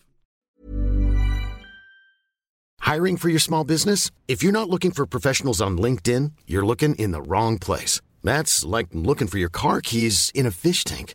Hiring for your small business? If you're not looking for professionals on LinkedIn, you're looking in the wrong place. That's like looking for your car keys in a fish tank.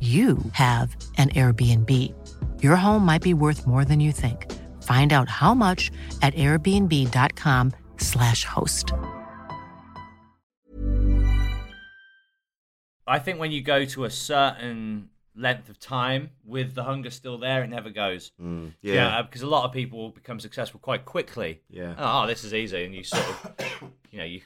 you have an Airbnb. Your home might be worth more than you think. Find out how much at airbnb dot com slash host. I think when you go to a certain length of time with the hunger still there, it never goes. Mm, yeah. yeah. Because a lot of people become successful quite quickly. Yeah. Oh, this is easy. And you sort of, you know, you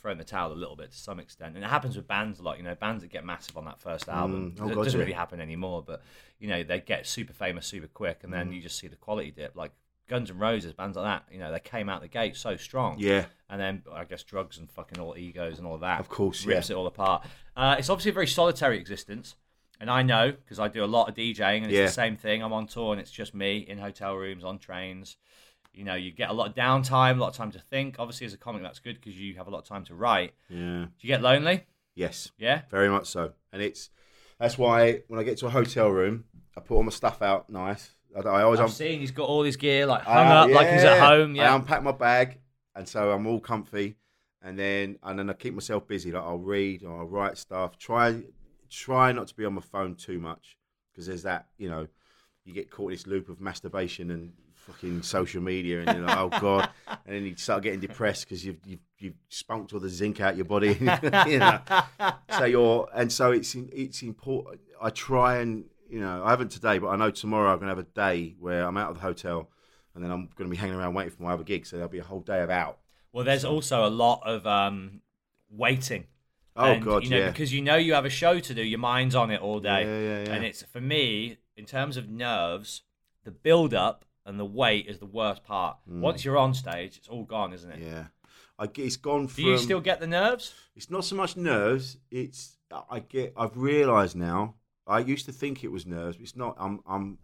throwing the towel a little bit to some extent, and it happens with bands a lot. You know, bands that get massive on that first album, mm, oh, it God, doesn't yeah. really happen anymore, but you know, they get super famous super quick, and then mm. you just see the quality dip. Like Guns N' Roses, bands like that, you know, they came out the gate so strong, yeah, and then I guess drugs and fucking all egos and all of that, of course, rips yeah. it all apart. Uh, it's obviously a very solitary existence, and I know because I do a lot of DJing, and it's yeah. the same thing. I'm on tour, and it's just me in hotel rooms, on trains. You know, you get a lot of downtime, a lot of time to think. Obviously, as a comic, that's good because you have a lot of time to write. Yeah. Do you get lonely? Yes. Yeah? Very much so. And it's that's why when I get to a hotel room, I put all my stuff out nice. I, I always, I've I'm, seen he's got all his gear like hung uh, up yeah. like he's at home. Yeah. I unpack my bag, and so I'm all comfy. And then and then I keep myself busy. Like I'll read or I'll write stuff. Try, try not to be on my phone too much because there's that, you know, you get caught in this loop of masturbation and fucking social media, and you're like, oh God, and then you start getting depressed because you've, you've you've spunked all the zinc out your body, you know. So you're, and so it's it's important. I try and, you know, I haven't today, but I know tomorrow I'm gonna have a day where I'm out of the hotel, and then I'm gonna be hanging around waiting for my other gig. So there'll be a whole day of out. Well, there's so. also a lot of um, waiting. Oh and, God, you know, yeah. Because you know you have a show to do, your mind's on it all day, yeah, yeah, yeah. and it's for me in terms of nerves, the build up. And the wait is the worst part. Mm. Once you're on stage, it's all gone, isn't it? Yeah, I, it's gone. From, do you still get the nerves? It's not so much nerves. It's I get. I've realised now. I used to think it was nerves. But it's not. I'm. I'm.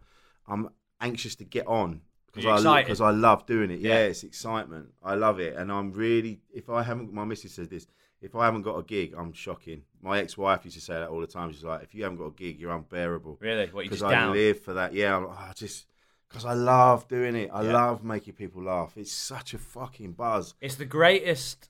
I'm anxious to get on because I because I love doing it. Yeah. yeah, it's excitement. I love it, and I'm really. If I haven't, my missus says this. If I haven't got a gig, I'm shocking. My ex-wife used to say that all the time. She's like, "If you haven't got a gig, you're unbearable." Really? What, you just down? Because I live for that. Yeah, I'm, I just. Because I love doing it. I yeah. love making people laugh. It's such a fucking buzz. It's the greatest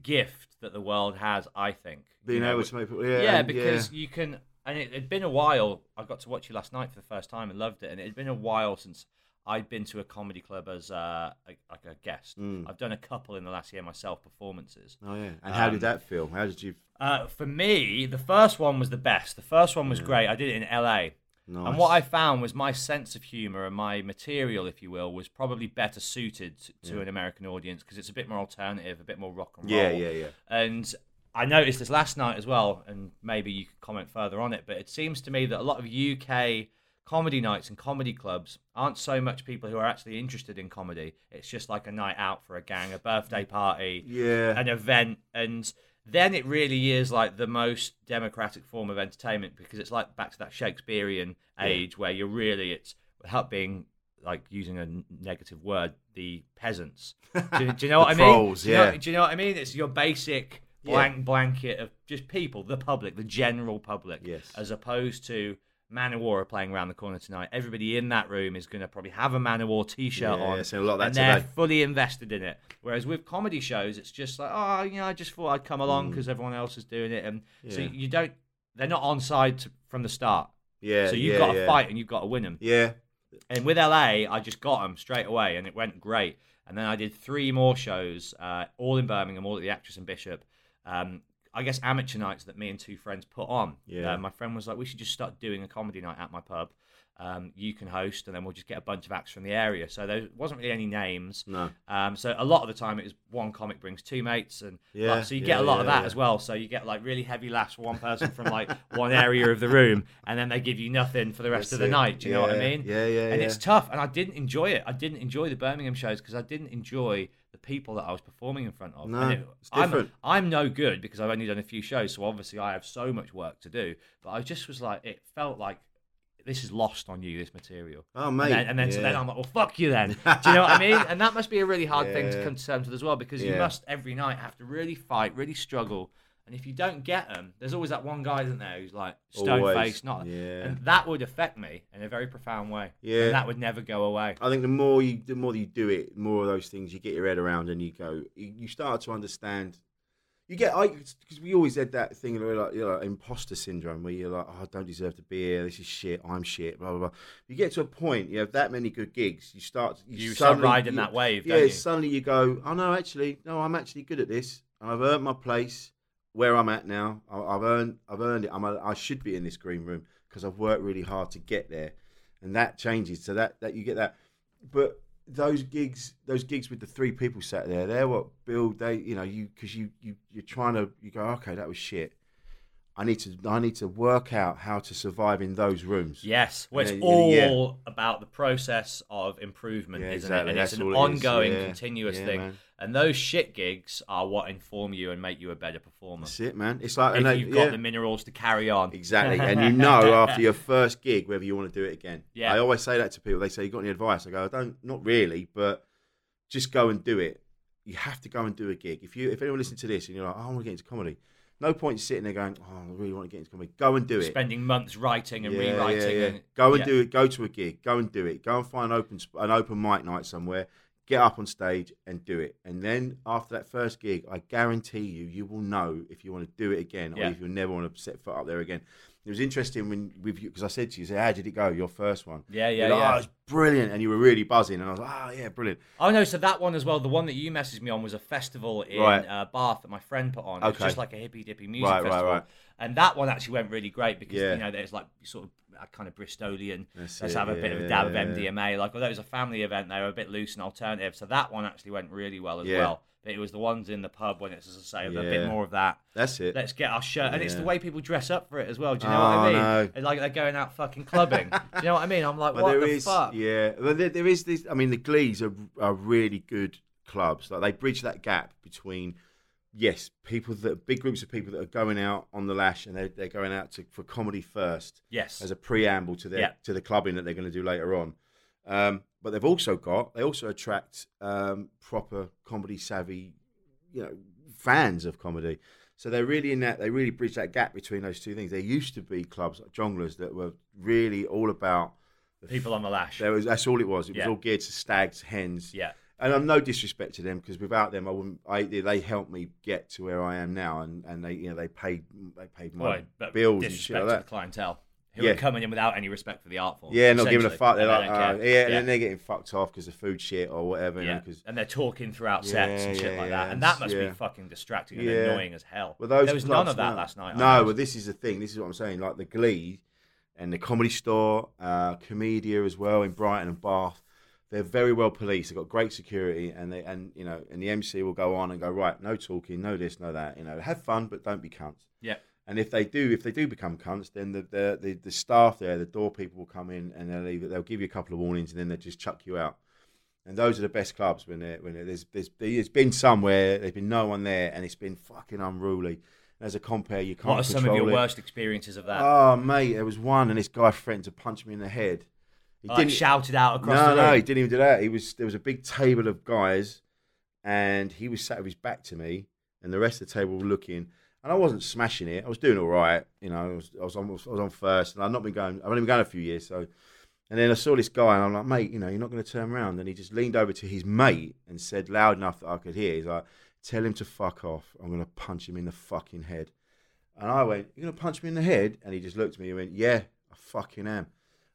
gift that the world has, I think. Being able to make people, yeah. Yeah, because yeah. you can, and it had been a while. I got to watch you last night for the first time and loved it, and it had been a while since I'd been to a comedy club as uh, a, like a guest. Mm. I've done a couple in the last year myself, performances. Oh, yeah. And how um, did that feel? How did you... Uh, for me, the first one was the best. The first one was yeah. great. I did it in L A. Nice. And what I found was my sense of humour and my material, if you will, was probably better suited to yeah. an American audience because it's a bit more alternative, a bit more rock and roll. Yeah, yeah, yeah. And I noticed this last night as well, and maybe you could comment further on it, but it seems to me that a lot of U K... comedy nights and comedy clubs aren't so much people who are actually interested in comedy. It's just like a night out for a gang, a birthday party, yeah. an event. And then it really is like the most democratic form of entertainment because it's like back to that Shakespearean age yeah. where you're really, it's without being like using a negative word, the peasants. Do, do you know what I mean? Trolls, do you yeah. know, do you know what I mean? It's your basic blank yeah. blanket of just people, the public, the general public, yes. as opposed to Man of War are playing around the corner tonight. Everybody in that room is going to probably have a Man of War t-shirt yeah, on, yeah, so a lot of that and they're today. fully invested in it. Whereas with comedy shows, it's just like, oh, you know, I just thought I'd come along because mm. everyone else is doing it, and yeah. so you don't. They're not on side to, from the start. Yeah. So you've yeah, got to yeah. fight and you've got to win them. Yeah. And with L A, I just got them straight away, and it went great. And then I did three more shows, uh, all in Birmingham, all at the Actress and Bishop. Um, I guess amateur nights that me and two friends put on. Yeah. Uh, my friend was like, we should just start doing a comedy night at my pub. Um, you can host, and then we'll just get a bunch of acts from the area. So there wasn't really any names. No. Um, so a lot of the time it was one comic brings two mates, and yeah, like, so you yeah, get a lot yeah, of that yeah. as well. So you get like really heavy laughs for one person from like one area of the room, and then they give you nothing for the rest That's of the it. night. Do you yeah, know what I mean? Yeah, yeah. And yeah. it's tough, and I didn't enjoy it. I didn't enjoy the Birmingham shows because I didn't enjoy the people that I was performing in front of. No, and it, it's different. I'm, I'm no good because I've only done a few shows, so obviously I have so much work to do. But I just was like, it felt like this is lost on you, this material. Oh, mate. And then, and then yeah. so then I'm like, well, fuck you then. Do you know what I mean? And that must be a really hard yeah. thing to come to terms with as well, because yeah. you must every night have to really fight, really struggle. And if you don't get them, there's always that one guy, isn't there, who's like stone-faced. Not, yeah. And that would affect me in a very profound way. Yeah. And that would never go away. I think the more you the more you do it, the more of those things you get your head around and you go, you start to understand. You get, I because we always had that thing, like, you know, imposter syndrome, where you're like, oh, I don't deserve to be here. This is shit. I'm shit. Blah blah blah. You get to a point. You have that many good gigs. You start. You, you suddenly, start riding you, that wave. Yeah. Don't you? Suddenly you go, oh no, actually, no, I'm actually good at this. I've earned my place where I'm at now. I, I've earned. I've earned it. I'm. A, I should be in this green room because I've worked really hard to get there, and that changes. So that that you get that, but. Those gigs, those gigs with the three people sat there, they're what build. They, you know, you because you you you're trying to. You go, okay, that was shit. I need to, I need to work out how to survive in those rooms. Yes, well, it's all yeah. about the process of improvement, yeah, isn't exactly. it? And That's it's an ongoing, yeah. continuous yeah, thing. Man. And those shit gigs are what inform you and make you a better performer. That's it, man. It's like if and you've they, got yeah. the minerals to carry on. Exactly, and you know after your first gig whether you want to do it again. Yeah, I always say that to people. They say, "You got any advice?" I go, "I don't, not really, but just go and do it. You have to go and do a gig. If you, if anyone listens to this and you're like, oh, I want to get into comedy." No point sitting there going, oh, I really want to get into comedy. Go and do it. Spending months writing and yeah, rewriting. Yeah, yeah. And, go and yeah. do it. Go to a gig. Go and do it. Go and find an open, an open mic night somewhere. Get up on stage and do it. And then after that first gig, I guarantee you, you will know if you want to do it again yeah. or if you'll never want to set foot up there again. It was interesting when with you, because I said to you, you said, how did it go, your first one? Yeah, yeah, like, yeah. Oh, it was brilliant. And you were really buzzing. And I was like, oh, yeah, brilliant. Oh, no, so that one as well, the one that you messaged me on was a festival in right. uh, Bath that my friend put on. Okay. It was just like a hippy-dippy music right, festival. Right, right. And that one actually went really great because, yeah. you know, there's like sort of a kind of Bristolian, That's let's it, have a yeah, bit of a dab yeah, of M D M A. Like, although it was a family event, they were a bit loose and alternative. So that one actually went really well as yeah. well. But it was the ones in the pub when it's, as I say, yeah. a bit more of that. That's it. Let's get our shirt. Yeah. And it's the way people dress up for it as well. Do you know oh, what I mean? No. And like they're going out fucking clubbing. Do you know what I mean? I'm like, but what the is, fuck? Yeah. Well, there, there is this. I mean, the Glees are, are really good clubs. Like they bridge that gap between, yes, people that big groups of people that are going out on the lash and they're, they're going out to, for comedy first. Yes. As a preamble to their yeah. to the clubbing that they're going to do later on. Um, but they've also got, they also attract um, proper comedy savvy, you know, fans of comedy. So they're really in that, they really bridge that gap between those two things. There used to be clubs like Jonglers that were really all about the people on the lash. There was, that's all it was. It yeah. was all geared to stags, hens. Yeah. and I'm no disrespect to them, because without them, I wouldn't. I, they helped me get to where I am now, and, and they, you know, they paid they paid my right, but bills and shit like that. Disrespect to the clientele who yeah. are coming in without any respect for the art form. Yeah, not giving a fuck. They're like, oh, yeah, yeah, and then they're getting fucked off because of food shit or whatever. Yeah. You know, cause... and they're talking throughout yeah, sets and shit yeah, like that, yeah. and that must yeah. be fucking distracting and yeah. annoying as hell. Well, those there was clubs, none of that no. last night. No, well, this is the thing. This is what I'm saying. Like the Glee and the Comedy Store, uh, Comedia as well in Brighton and Bath. They're very well policed. They've got great security, and they and you know, and the M C will go on and go, right, no talking, no this, no that. You know, have fun, but don't be cunts. Yeah. And if they do, if they do become cunts, then the the, the, the staff there, the door people will come in and they'll either, they'll give you a couple of warnings, and then they will just chuck you out. And those are the best clubs when they when they're, there's there's there's been somewhere there's been no one there, and it's been fucking unruly. As a compere, you can't. What are some of your it. worst experiences of that? Oh mate, there was one, and this guy threatened to punch me in the head. He like didn't shout it out across no, the room. No, no, he didn't even do that. He was there was a big table of guys, and he was sat with his back to me, and the rest of the table were looking. And I wasn't smashing it. I was doing all right, you know. I was, I was on, I was on first, and I've not been going. I've only been going a few years, so. And then I saw this guy, and I'm like, mate, you know, you're not going to turn around. And he just leaned over to his mate and said loud enough that I could hear. He's like, "Tell him to fuck off. I'm going to punch him in the fucking head." And I went, "You're going to punch me in the head?" And he just looked at me and went, "Yeah, I fucking am."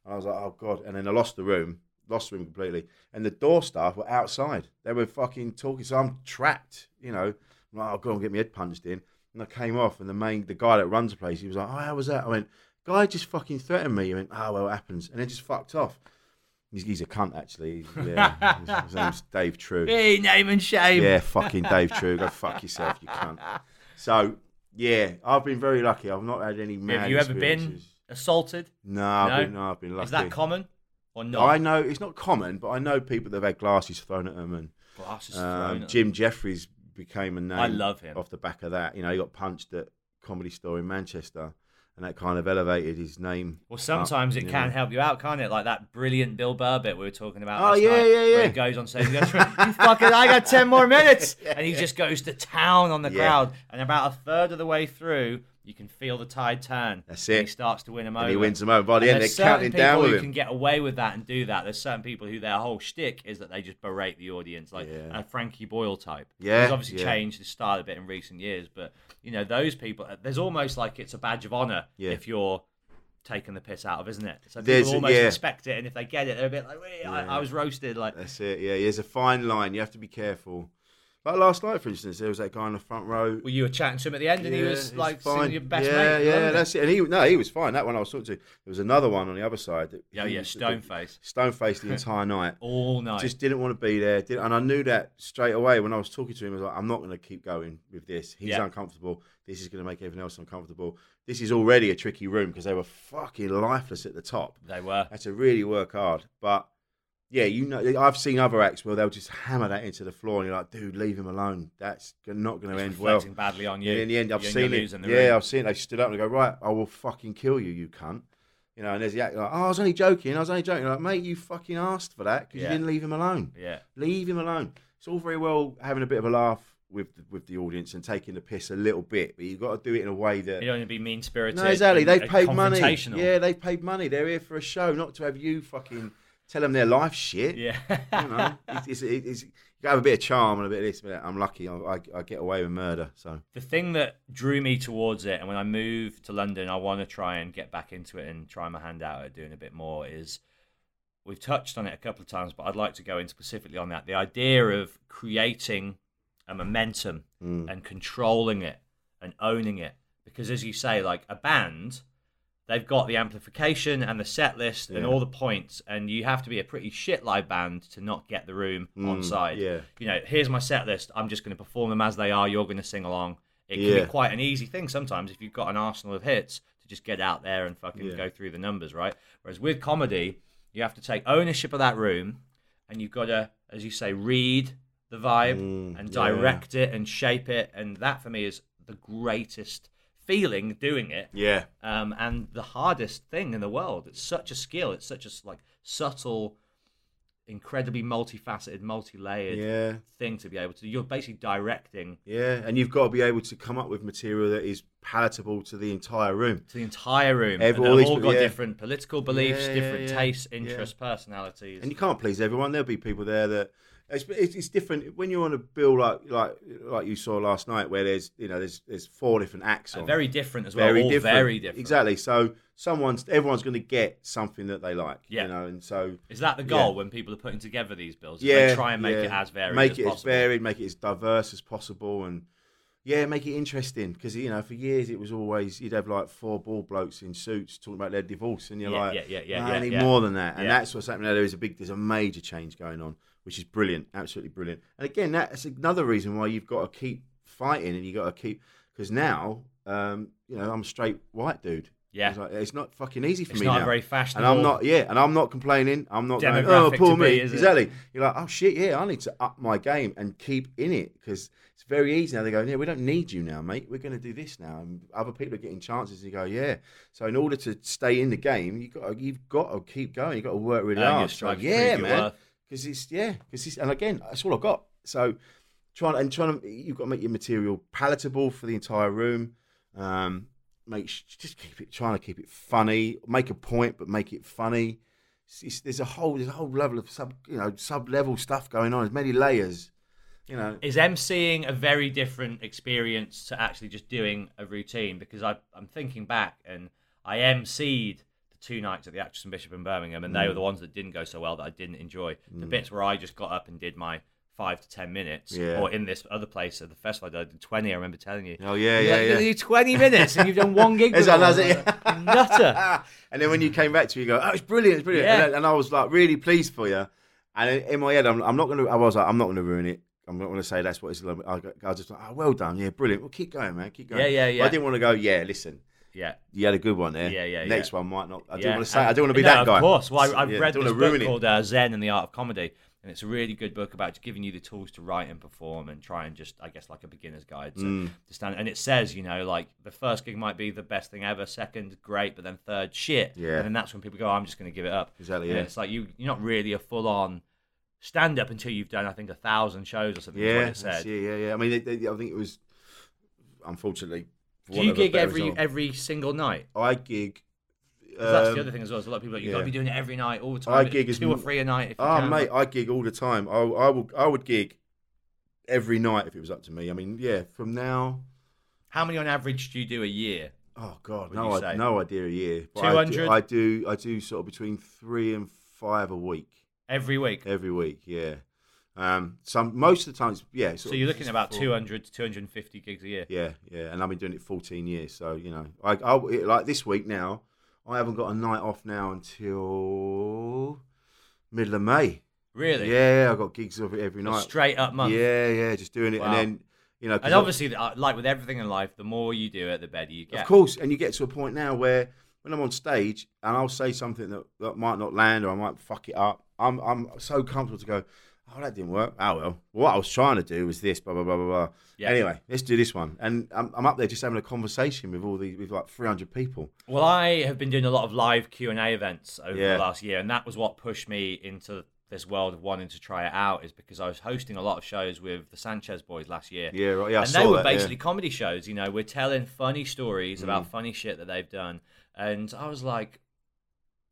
I was like, oh, God. And then I lost the room, lost the room completely. And the door staff were outside. They were fucking talking. So I'm trapped, you know. I'm like, oh, God, I'm getting my head punched in. And I came off, and the main, the guy that runs the place, he was like, oh, how was that? I went, guy just fucking threatened me. He went, oh, well, it happens. And then just fucked off. He's, he's a cunt, actually. Yeah. his, his name's Dave True. Hey, name and shame. Yeah, fucking Dave True. Go fuck yourself, you cunt. So, yeah, I've been very lucky. I've not had any mad Have you ever been... assaulted? No, I've no? Been, no, I've been lucky. Is that common or not? I know it's not common, but I know people that have had glasses thrown at them, and glasses um, thrown at Jim them. Jeffries became a name. I love him. Off the back of that, you know, he got punched at Comedy Store in Manchester, and that kind of elevated his name. Well, sometimes up, it can know. help you out, can't it? Like that brilliant Bill Burr bit we were talking about. Oh last yeah, night, yeah, yeah. Where he goes on stage, he goes, "You fucking, I got ten more minutes," and he just goes to town on the yeah. crowd. And about a third of the way through, you can feel the tide turn. That's it. And he starts to win them over. And he wins them over. By the end, they're counting down with him. There's certain people who can get away with that and do that. There's certain people who their whole shtick is that they just berate the audience, like yeah. a Frankie Boyle type. Yeah. He's obviously yeah. changed his style a bit in recent years, but you know those people. There's almost like it's a badge of honor yeah. if you're taking the piss out of, isn't it? So people there's, almost yeah. expect it, and if they get it, they're a bit like, yeah. I, I was roasted. Like that's it. Yeah, there's a fine line. You have to be careful. Like last night, for instance, there was that guy in the front row. Well, you were chatting to him at the end, and yeah, he was like, "Singing your best yeah, mate." Yeah, yeah, that's it. And he no, he was fine. That one I was talking to. There was another one on the other side. That yeah, yeah, stone face, stone face the entire night, all night. Just didn't want to be there. Didn't, and I knew that straight away when I was talking to him. I was like, "I'm not going to keep going with this. He's yeah. uncomfortable. This is going to make everyone else uncomfortable." This is already a tricky room because they were fucking lifeless at the top. They were. I had to really work hard, but. Yeah, you know, I've seen other acts where they'll just hammer that into the floor, and you're like, dude, leave him alone. That's not going to end well. It's reflecting badly on you. And in the end, I've seen it. Yeah, I've seen it. They stood up and go, right, I will fucking kill you, you cunt. You know, and there's the act like, oh, I was only joking. I was only joking. Like, mate, you fucking asked for that because yeah. you didn't leave him alone. Yeah, leave him alone. It's all very well having a bit of a laugh with the, with the audience and taking the piss a little bit, but you've got to do it in a way that you don't want to be mean spirited. No, exactly. They've paid money. Yeah, they've paid money. They're here for a show, not to have you fucking. Tell them their life shit. Yeah. You know, it's, it's, it's, you have a bit of charm and a bit of this, but I'm lucky I, I, I get away with murder. So the thing that drew me towards it, and when I moved to London, I want to try and get back into it and try my hand out at doing a bit more is, we've touched on it a couple of times, but I'd like to go in specifically on that. The idea of creating a momentum mm. and controlling it and owning it. Because as you say, like a band... They've got the amplification and the set list yeah. and all the points, and you have to be a pretty shit live band to not get the room mm, on side. Yeah. You know, here's my set list. I'm just going to perform them as they are. You're going to sing along. It yeah. can be quite an easy thing sometimes if you've got an arsenal of hits to just get out there and fucking yeah. go through the numbers, right? Whereas with comedy, you have to take ownership of that room, and you've got to, as you say, read the vibe mm, and direct yeah. it and shape it. And that, for me, is the greatest feeling doing it yeah um and the hardest thing in the world. It's such a skill. It's such a like subtle, incredibly multifaceted, multi-layered yeah. thing to be able to do. You're basically directing yeah and you've got to be able to come up with material that is palatable to the entire room to the entire room Every, and they've all, all got yeah. different political beliefs, yeah, different yeah, tastes, interests, yeah. personalities, and you can't please everyone. There'll be people there that It's, it's different when you're on a bill like like like you saw last night, where there's you know there's there's four different acts on. Very different as well. Very all different. Very different. Exactly. So someone's everyone's going to get something that they like. Yeah. You know, and so is that the goal yeah. when people are putting together these bills? Yeah. They try and make yeah. it as varied. Make as it possible. as varied. Make it as diverse as possible, and yeah, make it interesting, because you know for years it was always you'd have like four bald blokes in suits talking about their divorce, and you're yeah, like, yeah, yeah, yeah, no, yeah, I need yeah. more than that, and yeah. that's what's happening now. There is a big, there's a major change going on, which is brilliant, absolutely brilliant. And again, that's another reason why you've got to keep fighting, and you got to keep, because now, um, you know, I'm a straight white dude. Yeah, it's, like, it's not fucking easy for it's me now. It's not very fashionable. And I'm not, yeah, and I'm not complaining. I'm not going, oh, poor me. Be, is exactly. It? You're like, oh shit, yeah, I need to up my game and keep in it, because it's very easy now. They go, yeah, we don't need you now, mate. We're going to do this now, and other people are getting chances. And you go, yeah. So in order to stay in the game, you got, you've got to keep going. You've got to work really and hard. Like, yeah, man. Worth. Because it's yeah, because it's and again, that's all I've got. So trying and trying to you've got to make your material palatable for the entire room. Um, make just keep it trying to keep it funny. Make a point, but make it funny. It's, it's, there's a whole there's a whole level of sub you know sub level stuff going on. There's many layers. You know, is emceeing a very different experience to actually just doing a routine? Because I I'm thinking back and I emceed two nights at the Actress and Bishop in Birmingham, and they mm. were the ones that didn't go so well, that I didn't enjoy. The mm. bits where I just got up and did my five to ten minutes, yeah. or in this other place at the festival, I did twenty, I remember telling you. Oh, yeah, yeah, yeah. You yeah. do twenty minutes, and you've done one gig. That's that, that's it. Like, nutter. And then when you came back to me, you go, oh, it's brilliant, it's brilliant. Yeah. And, and I was like, really pleased for you. And in my head, I'm, I'm not going to, I was like, I'm not going to ruin it. I'm not going to say that's what it's like. I was just like, oh, well done. Yeah, brilliant. Well, keep going, man. Keep going. Yeah, yeah, yeah. But I didn't want to go, yeah, listen. Yeah, you had a good one there. Yeah, yeah. Next yeah. one might not. I yeah. don't want to say. I don't want to be no, that guy. Of course. Well, I, I've yeah, read this book called uh, Zen and the Art of Comedy, and it's a really good book about giving you the tools to write and perform, and try and just, I guess, like a beginner's guide to, mm. to stand. And it says, you know, like the first gig might be the best thing ever, second great, but then third shit. Yeah. And then that's when people go, oh, I'm just going to give it up. Exactly. And yeah. It's like you, you're not really a full-on stand-up until you've done, I think, a thousand shows or something. Yeah. Is what it said. Yeah, yeah, yeah. I mean, they, they, I think it was, unfortunately. Do you gig every result. every single night? I gig. Um, that's the other thing as well. There's a lot of people like, you've yeah. got to be doing it every night, all the time. I gig two m- or three a night. If you oh, can. Mate, I gig all the time. I, I will. I would gig every night if it was up to me. I mean, yeah. From now, how many on average do you do a year? Oh God, no, I, no idea a year. Two hundred. I, I do. I do sort of between three and five a week. Every week. Every week, yeah. Um, some most of the times, yeah. So you're looking at about two hundred to two hundred and fifty gigs a year. Yeah, yeah, and I've been doing it fourteen years, so you know, I, I like this week now. I haven't got a night off now until middle of May. Really? Yeah, I got gigs every, every night. A straight up month. Yeah, yeah, just doing it, wow. And then you know, and obviously, I, like with everything in life, the more you do it, the better you get. Of course, and you get to a point now where when I'm on stage and I'll say something that, that might not land or I might fuck it up, I'm I'm so comfortable to go, oh, that didn't work. Oh, well, what I was trying to do was this, blah, blah, blah, blah, blah. Yeah. Anyway, let's do this one. And I'm, I'm up there just having a conversation with all the, with like three hundred people. Well, I have been doing a lot of live Q and A events over yeah. the last year, and that was what pushed me into this world of wanting to try it out, is because I was hosting a lot of shows with the Sanchez boys last year. Yeah, right. Yeah, and I saw they were that, basically yeah. comedy shows. You know, we're telling funny stories mm. about funny shit that they've done. And I was like,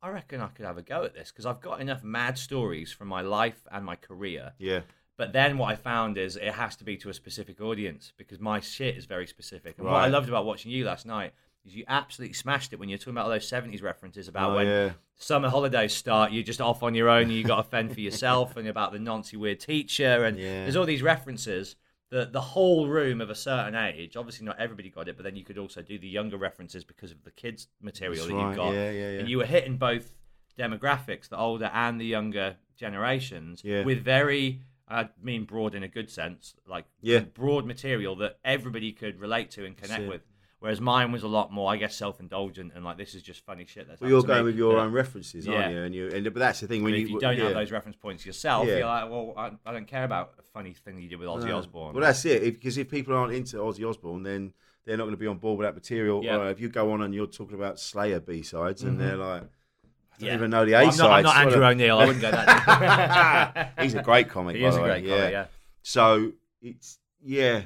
I reckon I could have a go at this because I've got enough mad stories from my life and my career. Yeah. But then what I found is it has to be to a specific audience because my shit is very specific. And right. what I loved about watching you last night is you absolutely smashed it when you're talking about all those seventies references about oh, when yeah. summer holidays start, you're just off on your own and you got to fend for yourself and about the Nancy Weird teacher. And yeah. there's all these references that the whole room of a certain age, obviously not everybody got it, but then you could also do the younger references because of the kids' material That's that right. you got. Yeah, yeah, yeah. And you were hitting both demographics, the older and the younger generations, yeah. with very, I mean broad in a good sense, like yeah. broad material that everybody could relate to and connect That's with. It. Whereas mine was a lot more, I guess, self-indulgent and like this is just funny shit. That's well, you're going me. with your but, own references, yeah. aren't you? And you, and but that's the thing when you, if you don't yeah. have those reference points yourself, yeah. you're like, well, I, I don't care about a funny thing you did with Ozzy no. Osbourne. Well, that's it. Because if, if people aren't into Ozzy Osbourne, then they're not going to be on board with that material. Yeah. Or if you go on and you're talking about Slayer B-sides, mm-hmm. and they're like, I don't yeah. even know the well, A-sides. I'm not, I'm not Andrew of... O'Neill. I wouldn't go that deep. He's a great comic. He by is the a great way. comic. Yeah. yeah. So it's yeah,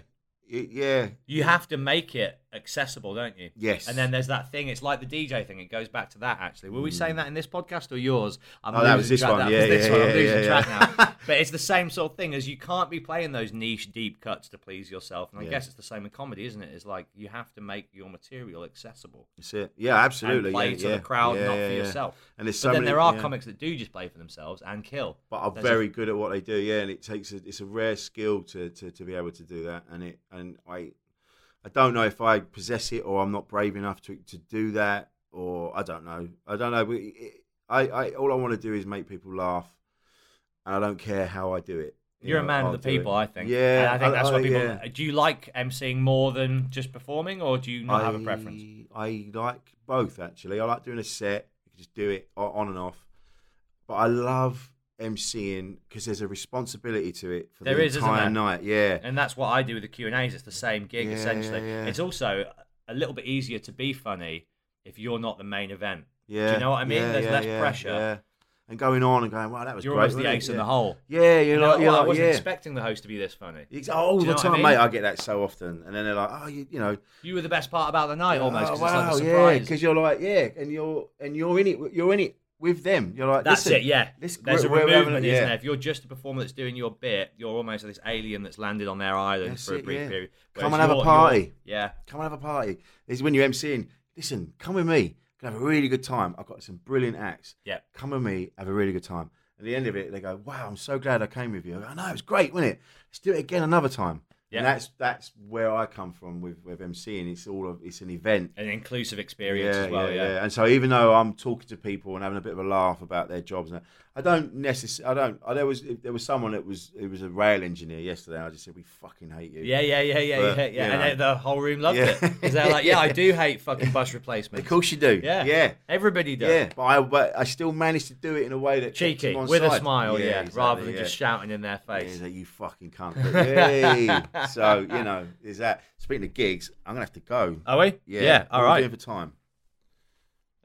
it, yeah. You have to make it accessible, don't you? Yes. And then there's that thing, it's like the D J thing, it goes back to that actually. Were we mm. saying that in this podcast or yours? I'm oh, that was this track. one. That yeah, was yeah, this yeah, one. I'm yeah, losing yeah, track yeah. now. But it's the same sort of thing as you can't be playing those niche deep cuts to please yourself. And I yeah. guess it's the same in comedy, isn't it? It's like you have to make your material accessible. That's it. Yeah, absolutely. And play yeah, to yeah. the crowd, yeah, not yeah, for yeah. yourself. And there's so but then many, there are yeah. comics that do just play for themselves and kill. But are there's very a... good at what they do, yeah. And it takes a, it's a rare skill to, to to be able to do that. And it and I. I don't know if I possess it or I'm not brave enough to to do that, or I don't know. I don't know. I, I all I want to do is make people laugh, and I don't care how I do it. You You're know, a man I'll of the people, it. I think. Yeah, and I think I, that's I, what people. Yeah. Do you like emceeing more than just performing, or do you not I, have a preference? I like both actually. I like doing a set, you can just do it on and off, but I love emceeing because there's a responsibility to it for there the is, entire night, yeah. And that's what I do with the Q and A's. It's the same gig yeah, essentially. Yeah, yeah. It's also a little bit easier to be funny if you're not the main event. Yeah, do you know what I mean? Yeah, there's yeah, less yeah, pressure. Yeah. And going on and going, wow, that was you're great. You're always the ace yeah. in the hole. Yeah, you're you know, like, you're like, I wasn't yeah. expecting the host to be this funny. It's, oh, all you know the time, I mean? Mate, I get that so often. And then they're like, oh, you, you know. You were the best part about the night almost. Oh, wow, it's like a surprise. Yeah, because you're like, yeah, and you're and you're in it. You're in it. With them, you're like, that's it, yeah. This, There's a movement, yeah. isn't there? If you're just a performer that's doing your bit, you're almost like this alien that's landed on their island that's for it, a brief yeah. period. Whereas come and have a party. Yeah. Come and have a party. Is when you're emceeing, listen, come with me. I'm going to have a really good time. I've got some brilliant acts. Yeah. Come with me, have a really good time. At the end of it, they go, wow, I'm so glad I came with you. I go, no, it was great, wasn't it? Let's do it again another time. Yeah. And that's that's where I come from with, with emceeing. It's all of it's an event, an inclusive experience yeah, as well. Yeah, yeah, yeah. And so even though I'm talking to people and having a bit of a laugh about their jobs, and that, I don't necessarily. I don't. I, there was there was someone that was it was a rail engineer yesterday. And I just said we fucking hate you. Yeah, yeah, yeah, yeah, but, yeah. yeah. You know, and the whole room loved yeah. it. Because they're like, yeah, I do hate fucking bus replacements. Of course you do. Yeah, yeah. Everybody does. Yeah, but I but I still managed to do it in a way that cheeky with side. a smile, yeah, yeah exactly, rather than yeah. just shouting in their face. Yeah, like, you fucking cunt. Hey. So, you know, is that speaking of gigs, I'm gonna have to go. Are we? Yeah. yeah all what right. Are we doing for time?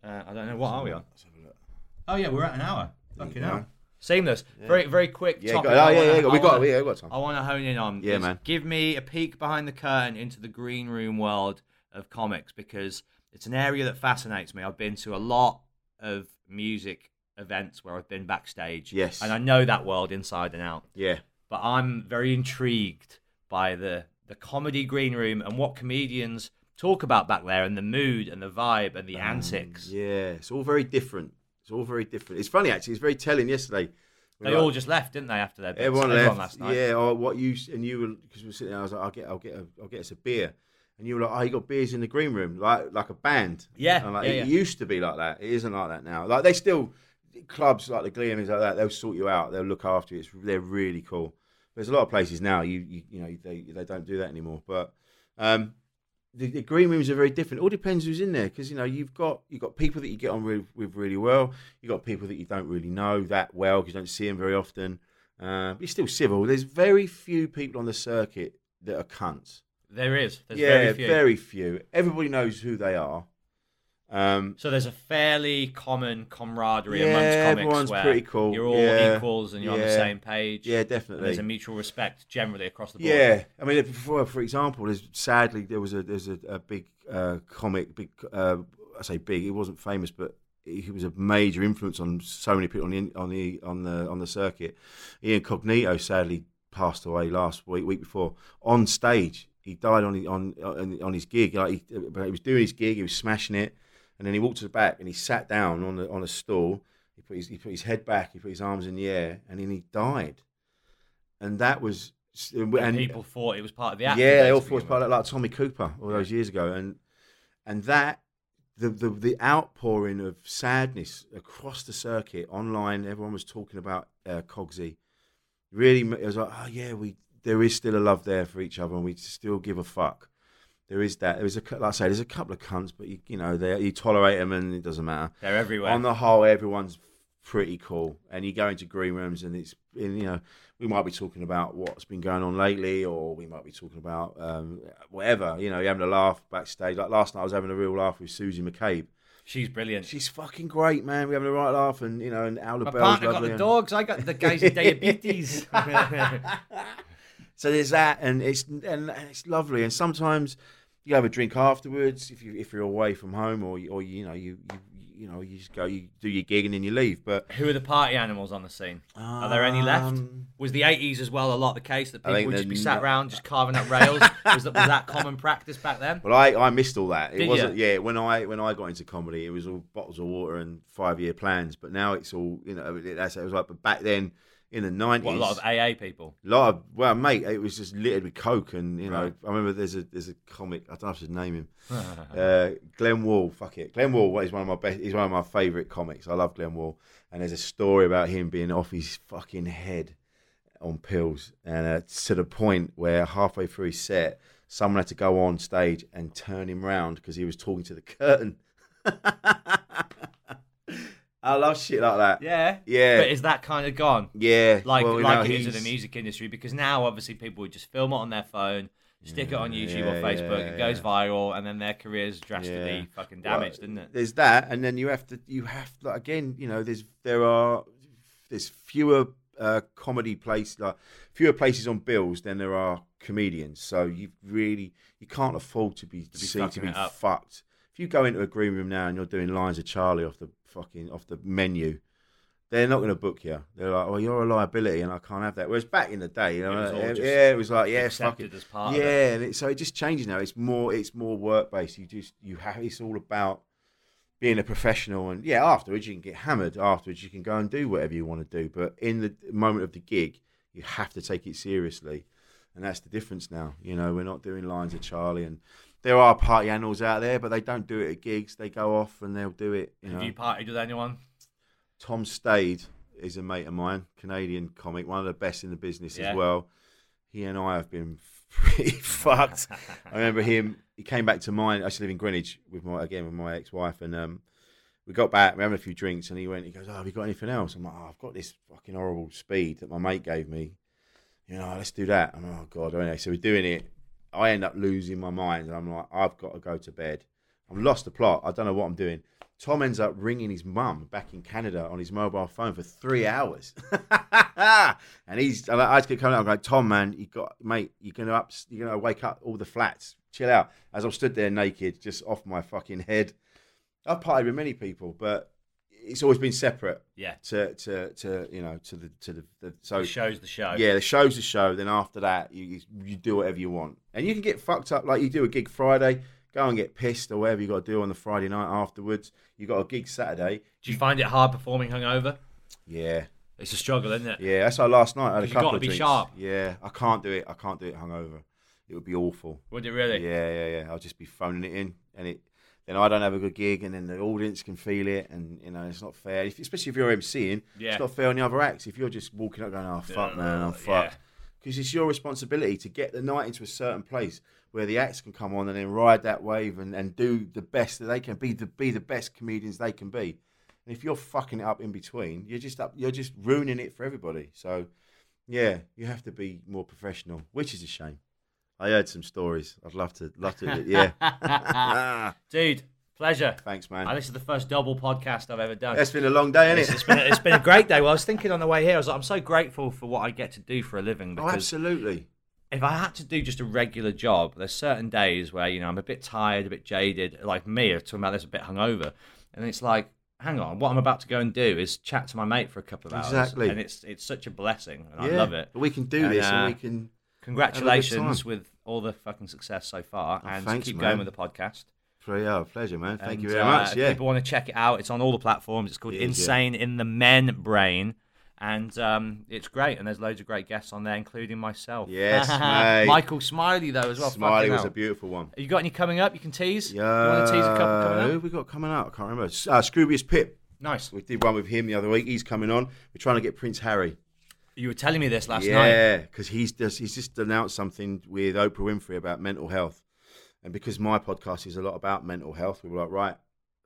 Uh, I don't know. What are we on? Let's have a look. Oh yeah, we're at an hour. Fucking hell. Seamless. Yeah. Very, very quick. Yeah, topic. Got, oh yeah, wanna, yeah, got, we got, wanna, yeah, we got time. I want to hone in on. Yeah, man. Give me a peek behind the curtain into the green room world of comics because it's an area that fascinates me. I've been to a lot of music events where I've been backstage. Yes. And I know that world inside and out. Yeah. But I'm very intrigued by the, the comedy green room and what comedians talk about back there and the mood and the vibe and the um, antics. Yeah, it's all very different. It's all very different. It's funny, actually. It's very telling yesterday. They like, all just left, didn't they, after their bits? Everyone, everyone left. Last night. Yeah, or what you, and you were, because we were sitting there, I was like, I'll get, I'll get, a, I'll get us a beer. And you were like, oh, you got beers in the green room, like like a band. Yeah. And like, yeah it yeah. used to be like that. It isn't like that now. Like, they still, clubs like the Glee and things like that, they'll sort you out. They'll look after you. It's, they're really cool. There's a lot of places now you you, you know they they don't do that anymore. But um, the, the green rooms are very different. It all depends who's in there because you know you've got you've got people that you get on with, with really well. You've got people that you don't really know that well because you don't see them very often. Uh, but it's still civil. There's very few people on the circuit that are cunts. There is. There's yeah, very few. very few. Everybody knows who they are. Um, so there's a fairly common camaraderie yeah, amongst comics everyone's where pretty cool. you're all yeah. equals and you're yeah. on the same page. Yeah, definitely. And there's a mutual respect generally across the board. Yeah, I mean, for for example, there's, sadly there was a there's a, a big uh, comic, big uh, I say big. He wasn't famous, but he was a major influence on so many people on the on the on the on the circuit. Ian Cognito sadly passed away last week, week before, on stage. He died on on on, on his gig. Like he, he was doing his gig, he was smashing it. And then he walked to the back and he sat down on the, on a stool. He put his he put his head back. He put his arms in the air, and then he died. And that was and, and people thought it was part of the act. Yeah, they all thought it was part of that, like Tommy Cooper all yeah. those years ago. And and that the, the the outpouring of sadness across the circuit online. Everyone was talking about uh, Cogsy. Really, it was like, oh yeah, we there is still a love there for each other, and we still give a fuck. There is that. There is a, like I say, there's a couple of cunts, but you, you know, they you tolerate them and it doesn't matter. They're everywhere. On the whole, everyone's pretty cool. And you go into green rooms and it's, and, you know, we might be talking about what's been going on lately, or we might be talking about um, whatever. You know, you're having a laugh backstage. Like last night, I was having a real laugh with Susie McCabe. She's brilliant. She's fucking great, man. We're having a right laugh, and you know, and Al My partner got the dogs. I got the guys with diabetes. So there's that, and it's and it's lovely. And sometimes you have a drink afterwards if you if you're away from home, or or you know you you, you know you just go, you do your gig and then you leave. But who are the party animals on the scene? Um, are there any left? Was the eighties as well a lot the case that people would just be sat around just carving up rails? was, that, was that common practice back then? Well, I, I missed all that. It Did wasn't you? yeah when I when I got into comedy, it was all bottles of water and five year plans. But now it's all, you know, that's it was like. But back then. In the nineties, what, a lot of A A people. A lot of well, mate, it was just littered with coke, and you know, right. I remember there's a there's a comic. I don't know if to name him. uh, Glenn Wool. Fuck it, Glenn Wool is one of my best. He's one of my favourite comics. I love Glenn Wool, and there's a story about him being off his fucking head on pills, and uh, to the point where halfway through his set, someone had to go on stage and turn him round because he was talking to the curtain. I love shit like that. Yeah. Yeah. But is that kind of gone? Yeah. Like well, like know, it is in the music industry, because now obviously people would just film it on their phone, stick yeah, it on YouTube yeah, or Facebook, yeah, it goes yeah. viral, and then their career's drastically yeah. fucking damaged, well, isn't it? There's that, and then you have to you have like, again, you know, there's there are there's fewer uh, comedy places like fewer places on bills than there are comedians. So you really you can't afford to be to be, seen, to be fucked. If you go into a green room now and you're doing lines of Charlie off the fucking off the menu, they're not going to book you. They're like, "Oh, you're a liability, and I can't have that." Whereas back in the day, you know, it like, yeah, it was like, yeah, accepted fucking, as part yeah. Of it. And it, so it just changes now. It's more, it's more work based. You just, you have. It's all about being a professional, and yeah, afterwards you can get hammered. Afterwards you can go and do whatever you want to do. But in the moment of the gig, you have to take it seriously, and that's the difference now. You know, we're not doing lines of Charlie and. There are party animals out there, but they don't do it at gigs. They go off and they'll do it. You know. Have you partied with anyone? Tom Slade is a mate of mine, Canadian comic, one of the best in the business yeah. as well. He and I have been pretty fucked. I remember him. He came back to mine. I used to live in Greenwich with my again with my ex-wife, and um, we got back. We having a few drinks, and he went. He goes, "Oh, have you got anything else?" I'm like, "Oh, I've got this fucking horrible speed that my mate gave me. You know, let's do that." I'm like, "Oh God, anyway." So we're doing it. I end up losing my mind, and I'm like, I've got to go to bed. I've lost the plot. I don't know what I'm doing. Tom ends up ringing his mum back in Canada on his mobile phone for three hours. and he's, I had to come out and go, Tom, man, you got, mate, you're going to up, you're going to wake up all the flats. Chill out. As I'm stood there naked, just off my fucking head. I've partied with many people, but it's always been separate. Yeah. To, to, to you know, to the, to the, the so. The show's the show. Yeah, the show's the show. Then after that, you you do whatever you want. And you can get fucked up, like you do a gig Friday, go and get pissed or whatever you got to do on the Friday night afterwards. You got a gig Saturday. Do you find it hard performing hungover? Yeah. It's a struggle, isn't it? Yeah, that's like last night. I had a couple of drinks. You've got to be sharp. Yeah, I can't do it. I can't do it hungover. It would be awful. Would it really? Yeah, yeah, yeah. I'll just be phoning it in, and it. Then I don't have a good gig, and then the audience can feel it, and you know it's not fair. If, especially if you're emceeing, yeah. it's not fair on the other acts. If you're just walking up going, "Oh fuck, man, I'm fucked," because yeah. it's your responsibility to get the night into a certain place where the acts can come on and then ride that wave and, and do the best that they can be, the be the best comedians they can be. And if you're fucking it up in between, you're just up, you're just ruining it for everybody. So, yeah, you have to be more professional, which is a shame. I heard some stories. I'd love to, love to, yeah. Dude, pleasure. Thanks, man. Oh, this is the first double podcast I've ever done. It's been a long day, hasn't it? It's been, it's been a great day. Well, I was thinking on the way here, I was like, I'm so grateful for what I get to do for a living. Because oh, absolutely. If I had to do just a regular job, there's certain days where, you know, I'm a bit tired, a bit jaded, like me, I'm talking about this, a bit hungover. And it's like, hang on, what I'm about to go and do is chat to my mate for a couple of hours. Exactly. And it's it's such a blessing, and yeah, I love it. But we can do and, this uh, and we can... Congratulations with all the fucking success so far, oh, and thanks, keep man. Going with the podcast. Yeah, pleasure, man. Thank and, you very uh, much. Yeah. People want to check it out. It's on all the platforms. It's called it is, Insane yeah. in the Men Brain, and um, it's great. And there's loads of great guests on there, including myself. Yes, mate. Michael Smiley though as well. Smiley was hell. A beautiful one. Have you got any coming up? You can tease. Yeah. Uh, you want to tease a couple coming up? Who have we got coming out? I can't remember. Uh, Scroobius Pip. Nice. We did one with him the other week. He's coming on. We're trying to get Prince Harry. You were telling me this last yeah, night. Yeah, because he's just, he's just announced something with Oprah Winfrey about mental health. And because my podcast is a lot about mental health, we were like, right,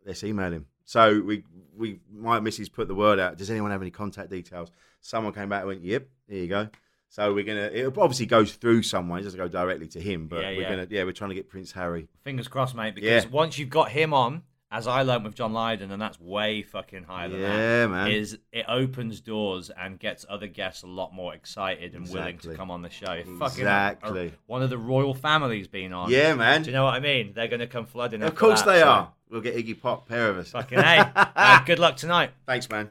let's email him. So we, we my missus put the word out, does anyone have any contact details? Someone came back and went, yep, here you go. So we're going to, it obviously goes through someone, it doesn't go directly to him, but yeah, we're yeah. going to, yeah, we're trying to get Prince Harry. Fingers crossed, mate, because yeah. once you've got him on, as I learned with John Lydon, and that's way fucking higher than yeah, that, man. Is it opens doors and gets other guests a lot more excited and exactly. willing to come on the show. Exactly. Fucking, uh, one of the royal families being on. Yeah, man. Do you know what I mean? They're going to come flooding. Of course that, they so. Are. We'll get Iggy Pop, pair of us. Fucking hey. uh, good luck tonight. Thanks, man.